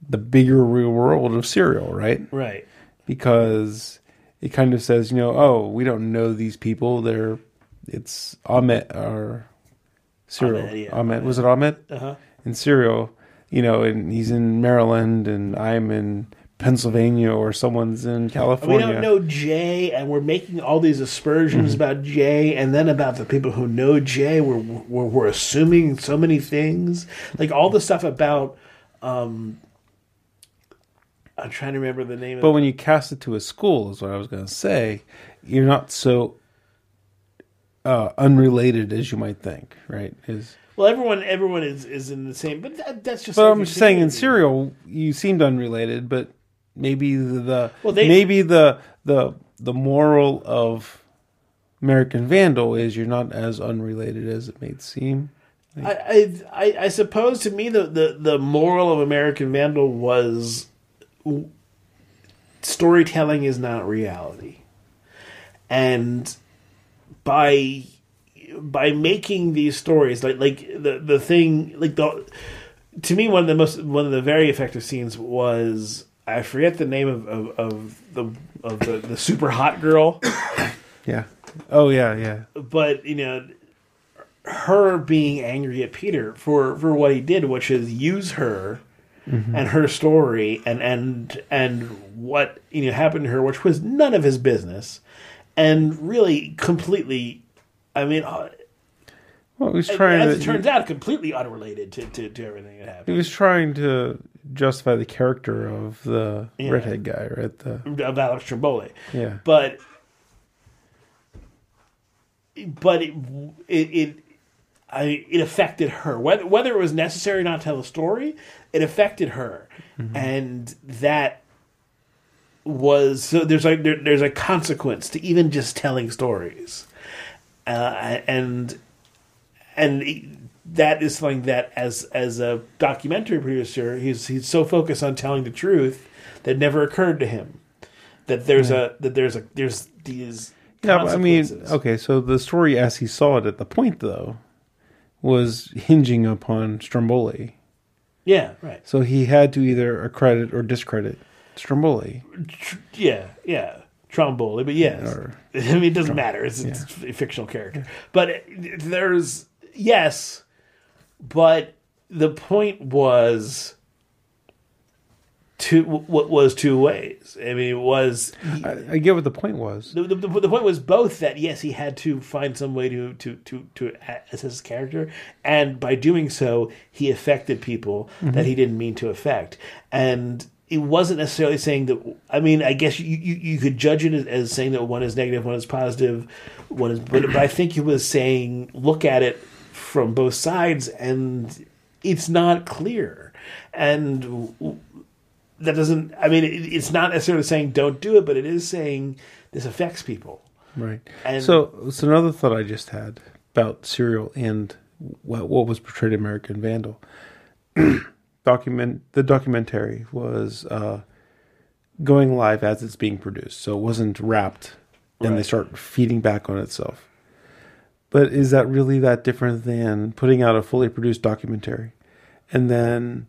the bigger real world of Serial, right? Right, because it kind of says, you know, oh, we don't know these people. It's Ahmed or. Serial. Ahmed. Was it Ahmed? Uh-huh. And Serial, you know, and he's in Maryland, and I'm in Pennsylvania, or someone's in California. We don't know Jay, and we're making all these aspersions about Jay, and then about the people who know Jay. We're assuming so many things, like all the stuff about I'm trying to remember the name of it. But when you cast it to a school, is what I was going to say, you're not so unrelated as you might think, right? Well, everyone is in the same, but that's just... But like I'm just saying, in Serial, you seemed unrelated, but maybe the moral of American Vandal is you're not as unrelated as it may seem. I suppose to me the moral of American Vandal was storytelling is not reality, and by making these stories to me one of the very effective scenes was, I forget the name of the super hot girl. Yeah. Oh yeah. But her being angry at Peter for what he did, which is use her and her story and what happened to her, which was none of his business, and really completely, completely unrelated to everything that happened. He was trying to justify the character of the redhead guy, right? Of Alex Trimboli. Yeah, but it affected her. Whether it was necessary not to tell the story, it affected her, and that was so. There's a consequence to even just telling stories, and that is something that as a documentary producer, he's so focused on telling the truth that it never occurred to him that there's these. Yeah, okay, so the story as he saw it at the point, though, was hinging upon Stromboli. Yeah, right. So he had to either accredit or discredit Stromboli. Yeah, Stromboli, but yes. Or, it doesn't matter. It's a fictional character. But but the point was... two ways. It was... I get what the point was. The point was both that, yes, he had to find some way to assess his character, and by doing so, he affected people that he didn't mean to affect. And it wasn't necessarily saying that... I guess you could judge it as saying that one is negative, one is positive, one is... But I think he was saying, look at it from both sides, and it's not clear. And... That doesn't... it's not necessarily saying don't do it, but it is saying this affects people. Right. And so it's another thought I just had about Serial and what was portrayed in American Vandal. The documentary was going live as it's being produced, so it wasn't wrapped, and They start feeding back on itself. But is that really that different than putting out a fully produced documentary and then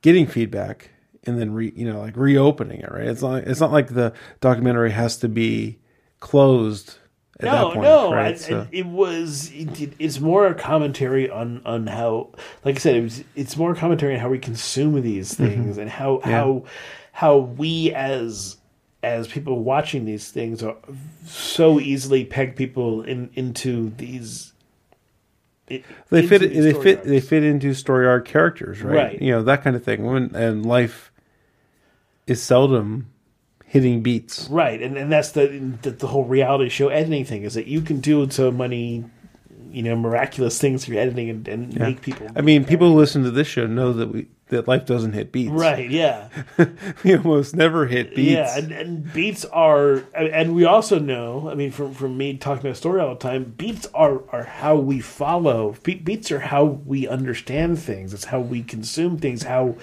getting feedback... And then reopening it, right? It's not like the documentary has to be closed at that point. No, right? It's more a commentary on how, like I said, it's more a commentary on how we consume these things and how we as people watching these things are so easily peg people into these. They fit into story arc characters, right? That kind of thing. And life is seldom hitting beats, right? And that's the whole reality show editing thing, is that you can do so many, miraculous things through editing and make people. People who listen to this show know that that life doesn't hit beats, right? Yeah, we almost never hit beats. Yeah, and beats are, and we also know. From me talking about story all the time, beats are how we follow. Beats are how we understand things. It's how we consume things. How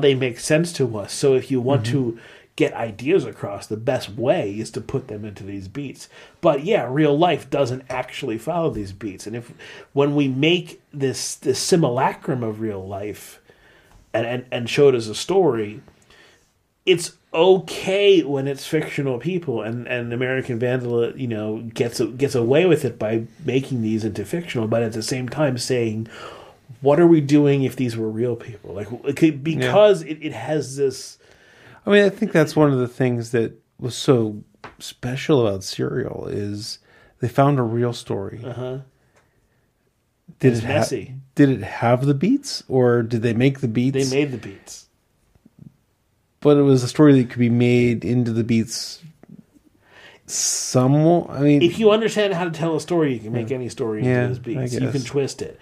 they make sense to us. So if you want to get ideas across, the best way is to put them into these beats. But yeah, real life doesn't actually follow these beats. And when we make this simulacrum of real life and show it as a story, it's okay when it's fictional people, and American Vandal gets away with it by making these into fictional, but at the same time saying, what are we doing if these were real people? It has this... I think that's one of the things that was so special about Serial is they found a real story. Did it messy? Did it have the beats, or did they make the beats? They made the beats. but it was a story that could be made into the beats. Some, I mean, if you understand how to tell a story, you can make any story into those beats. You can twist it.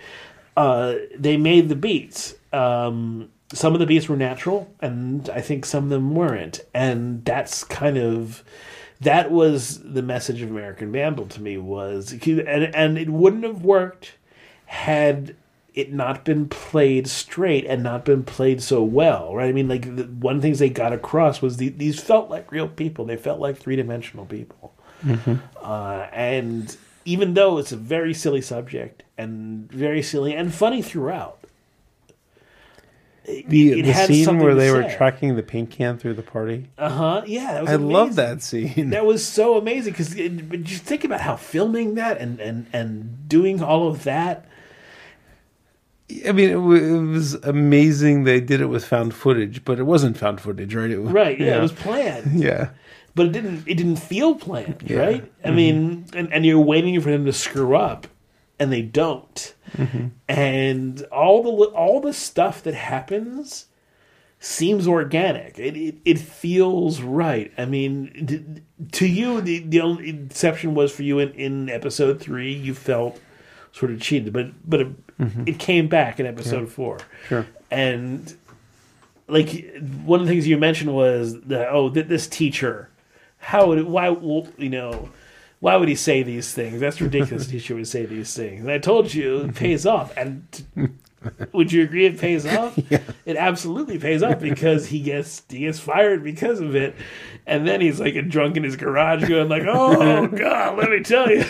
They made the beats. Some of the beats were natural, and I think some of them weren't. And that's kind of that was the message of American Vandal to me was, and it wouldn't have worked had it not been played straight and not been played so well, right? I mean, like, one of the things they got across was these felt like real people. They felt like three-dimensional people. Mm-hmm. And even though it's a very silly subject and very silly and funny throughout, the scene where they were tracking the paint can through the party. Yeah, that was amazing. I love that scene. That was so amazing because just think about how filming that and doing all of that. I mean, it was amazing they did it with found footage, but it wasn't found footage, right? It was planned. Yeah. But it didn't feel planned, right? I mean, and you're waiting for them to screw up, and they don't. Mm-hmm. And all the stuff that happens seems organic. It feels right. I mean, to you, the only exception was for you in episode 3, you felt sort of cheated, but it came back in episode 4. Sure. And like one of the things you mentioned was that this teacher, why would he say these things? That's ridiculous. Teacher would say these things. And I told you it pays off. And would you agree it pays off? Yeah. It absolutely pays off because he gets fired because of it. And then he's like a drunk in his garage going like, "Oh God, let me tell you."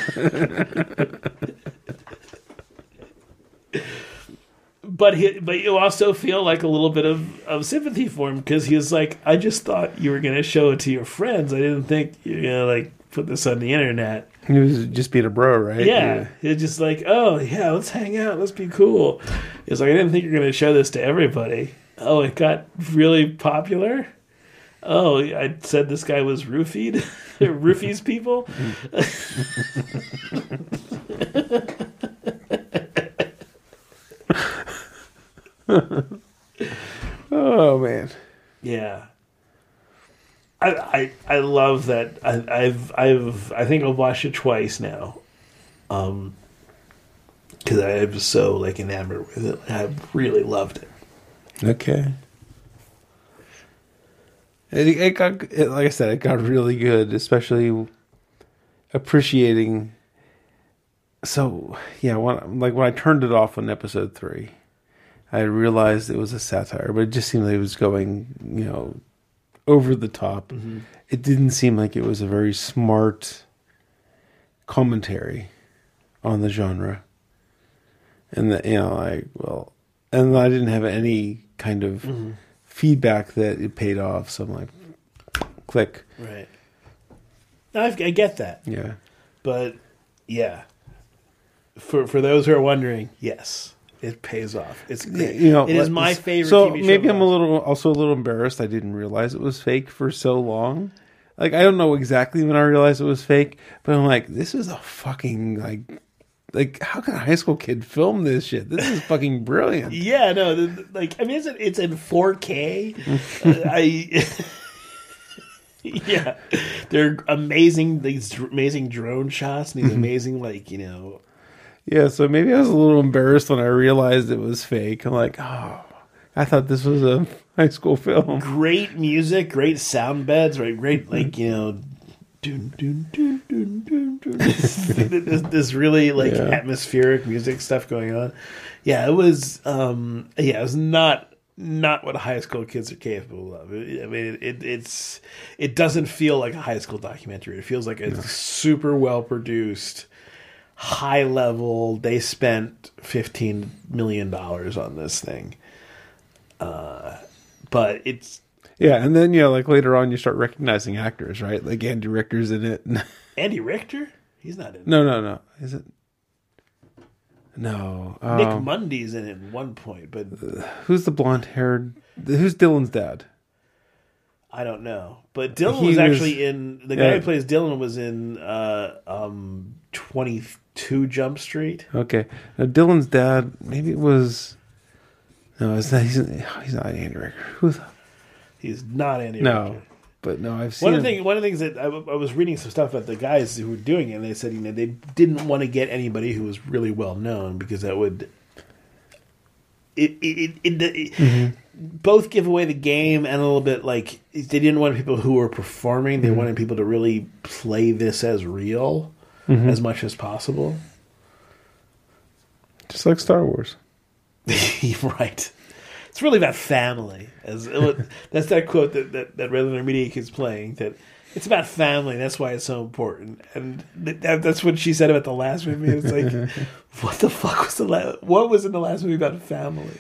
But you also feel like a little bit of sympathy for him because he was like, I just thought you were going to show it to your friends. I didn't think you were going to like put this on the internet. He was just being a bro, right? Yeah. He was just like, oh, yeah, let's hang out. Let's be cool. He was like, I didn't think you were going to show this to everybody. Oh, it got really popular? Oh, I said this guy was roofied? Roofies people? Oh man, yeah. I love that. I think I've watched it twice now, because I was so like enamored with it. I really loved it. Okay. It got really good, especially appreciating. So yeah, when I turned it off on episode 3. I realized it was a satire, but it just seemed like it was going, over the top. Mm-hmm. It didn't seem like it was a very smart commentary on the genre. And that, and I didn't have any kind of feedback that it paid off. So I'm like, click. Right. I get that. Yeah. But yeah, for those who are wondering, yes. It pays off. It's great. It is my favorite TV show. So maybe I'm also a little embarrassed I didn't realize it was fake for so long. Like, I don't know exactly when I realized it was fake, but I'm like, this is a fucking, like how can a high school kid film this shit? This is fucking brilliant. Yeah, no, like, I mean, it's in 4K. Yeah. They're amazing, these amazing drone shots and these amazing, Yeah, so maybe I was a little embarrassed when I realized it was fake. I'm like, oh, I thought this was a high school film. Great music, great sound beds, right? Great, dun, dun, dun, dun, dun, dun. this really atmospheric music stuff going on. Yeah, it was. It was not what high school kids are capable of. I mean, it doesn't feel like a high school documentary. It feels like a super well produced. High level, they spent $15 million on this thing. But it's... Yeah, and then, later on you start recognizing actors, right? Like Andy Richter's in it. Andy Richter? He's not in it. No. Is it? No. Nick Mundy's in it at one point, but... Who's the blonde-haired... Who's Dylan's dad? I don't know. But Dylan was actually in... The guy who plays Dylan was in... 22 Jump Street. Okay. Now, Dylan's dad, maybe it was... No, it's not, he's not Andy Richter. Who the... He's not Andy Richter. But no, I've seen one of the things that I was reading some stuff about the guys who were doing it, and they said, you know, they didn't want to get anybody who was really well known because that would it both give away the game and a little bit, like, they didn't want people who were performing. They wanted people to really play this as real as much as possible. Just like Star Wars. Right. It's really about family. That's that quote that Redmond media keeps playing, that it's about family. That's why it's so important. And that's what she said about the last movie. It's like, what the fuck was what was in the last movie about family?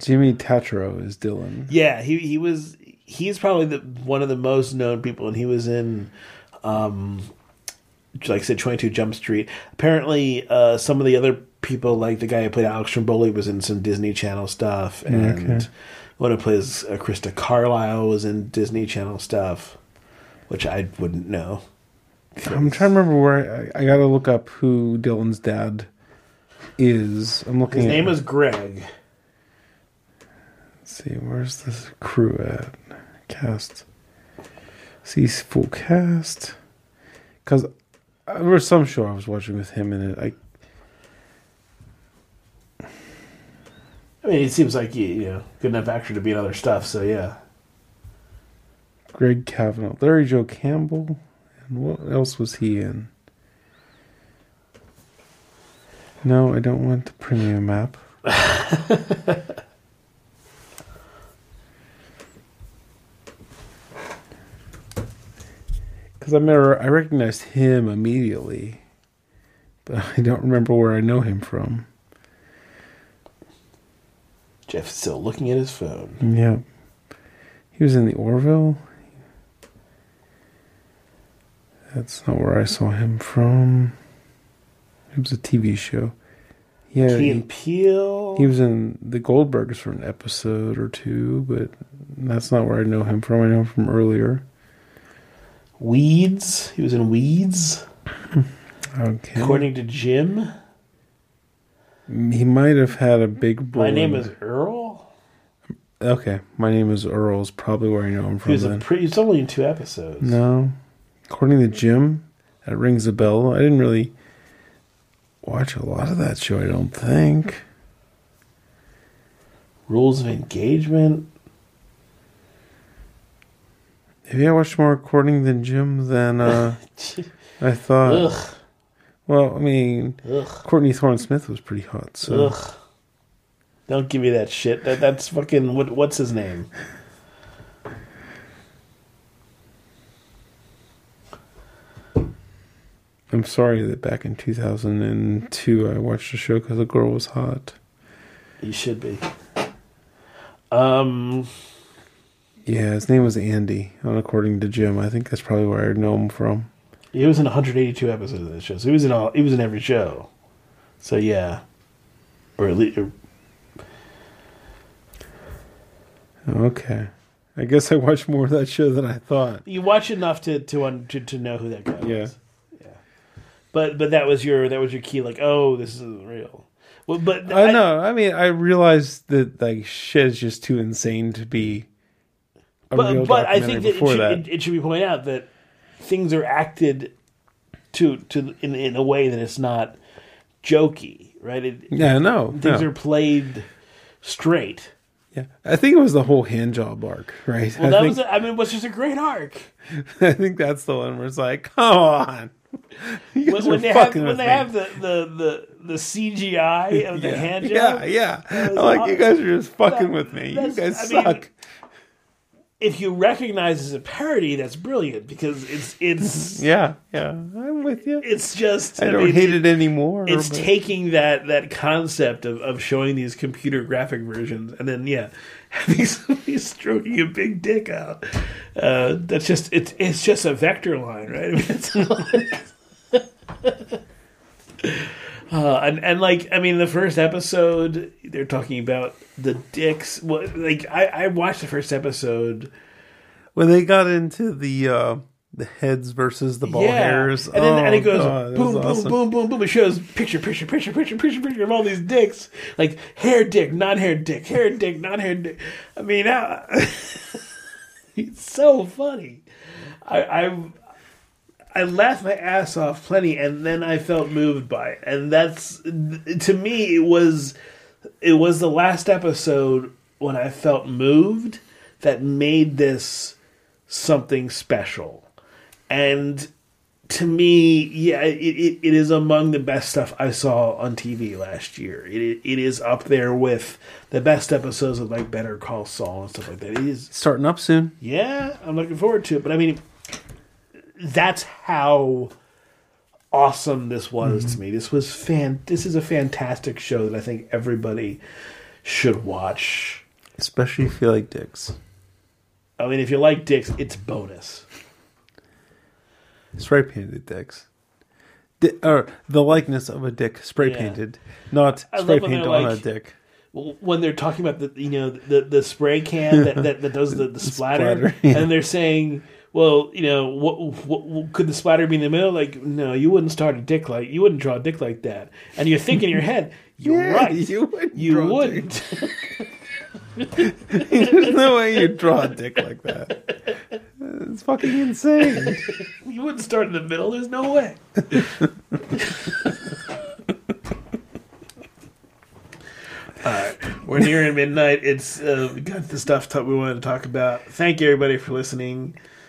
Jimmy Tatro is Dylan. Yeah, he's probably one of the most known people, and he was in, like I said, 22 Jump Street. Apparently, some of the other people, like the guy who played Alex Trimboli, was in some Disney Channel stuff, and one who plays Krista Carlisle was in Disney Channel stuff, which I wouldn't know. I'm trying to remember where I got to look up who Dylan's dad is. I'm looking. His name is Greg. Let's see, where's this crew at? Cast. See full cast. Because there was some show I was watching with him in it. I mean, it seems like you know, good enough actor to be in other stuff. So yeah, Greg Cavanaugh, Larry Joe Campbell, and what else was he in? No, I don't want the premium app. Because I recognized him immediately, but I don't remember where I know him from. Jeff's still looking at his phone. Yeah. He was in the Orville. That's not where I saw him from. It was a TV show. Yeah. Key and Peele. He was in the Goldbergs for an episode or two, but that's not where I know him from. I know him from earlier. Weeds. He was in Weeds. Okay. According to Jim. He might have had a big role. My Name Is Earl? Okay. My Name Is Earl is probably where I know him from. It's only in 2 episodes. No. According to Jim, that rings a bell. I didn't really watch a lot of that show, I don't think. Rules of Engagement. Maybe I watched more According to Jim than I thought. Ugh. Well, I mean, Courtney Thorne Smith was pretty hot, so... Ugh. Don't give me that shit. That's fucking... What's his name? I'm sorry that back in 2002 I watched the show because the girl was hot. You should be. Yeah, his name was Andy on According to Jim. I think that's probably where I know him from. He was in 182 episodes of this show. So he was in every show. So yeah, or at least. Okay, I guess I watched more of that show than I thought. You watch enough to know who that guy was. Yeah. But that was your key. Like, oh, this isn't real. Well, but I know. I mean, I realized that like shit is just too insane to be. But I think that it should be pointed out that. Things are acted in a way that it's not jokey, right? Things are played straight. Yeah, I think it was the whole hand job arc, right? Well, it was just a great arc. I think that's the one where it's like, come on, when they have the CGI of the hand job. Yeah. Like, you guys are just fucking with me. You guys suck. If you recognize as a parody, that's brilliant because it's I'm with you. It's just I don't hate it anymore. It's taking that concept of showing these computer graphic versions and then having somebody stroking a big dick out. That's just it's just a vector line, right? I mean, the first episode, they're talking about the dicks. Well, like I watched the first episode when they got into the the heads versus the ball hairs. And then it goes boom, boom, awesome. Boom, boom, boom. It shows picture of all these dicks. Like hair dick, non-hair dick, hair dick, non-hair dick. I mean, it's so funny. I laughed my ass off plenty, and then I felt moved by it. And that's, to me, it was the last episode when I felt moved that made this something special. And to me, it is among the best stuff I saw on TV last year. It is up there with the best episodes of like Better Call Saul and stuff like that. It is starting up soon. Yeah, I'm looking forward to it. But I mean, that's how awesome this was to me. This is a fantastic show that I think everybody should watch. Especially if you like dicks. I mean, if you like dicks, it's bonus. Spray-painted dicks. Or the likeness of a dick spray-painted. Not spray-painted on a dick. When they're talking about the spray can that does the splatter. Yeah. And they're saying, well, what could the splatter be in the middle? Like, no, you wouldn't you wouldn't draw a dick like that. And you think in your head, you're right. You wouldn't. There's no way you'd draw a dick like that. It's fucking insane. You wouldn't start in the middle. There's no way. We're nearing midnight. It's we got the stuff we wanted to talk about. Thank you, everybody, for listening.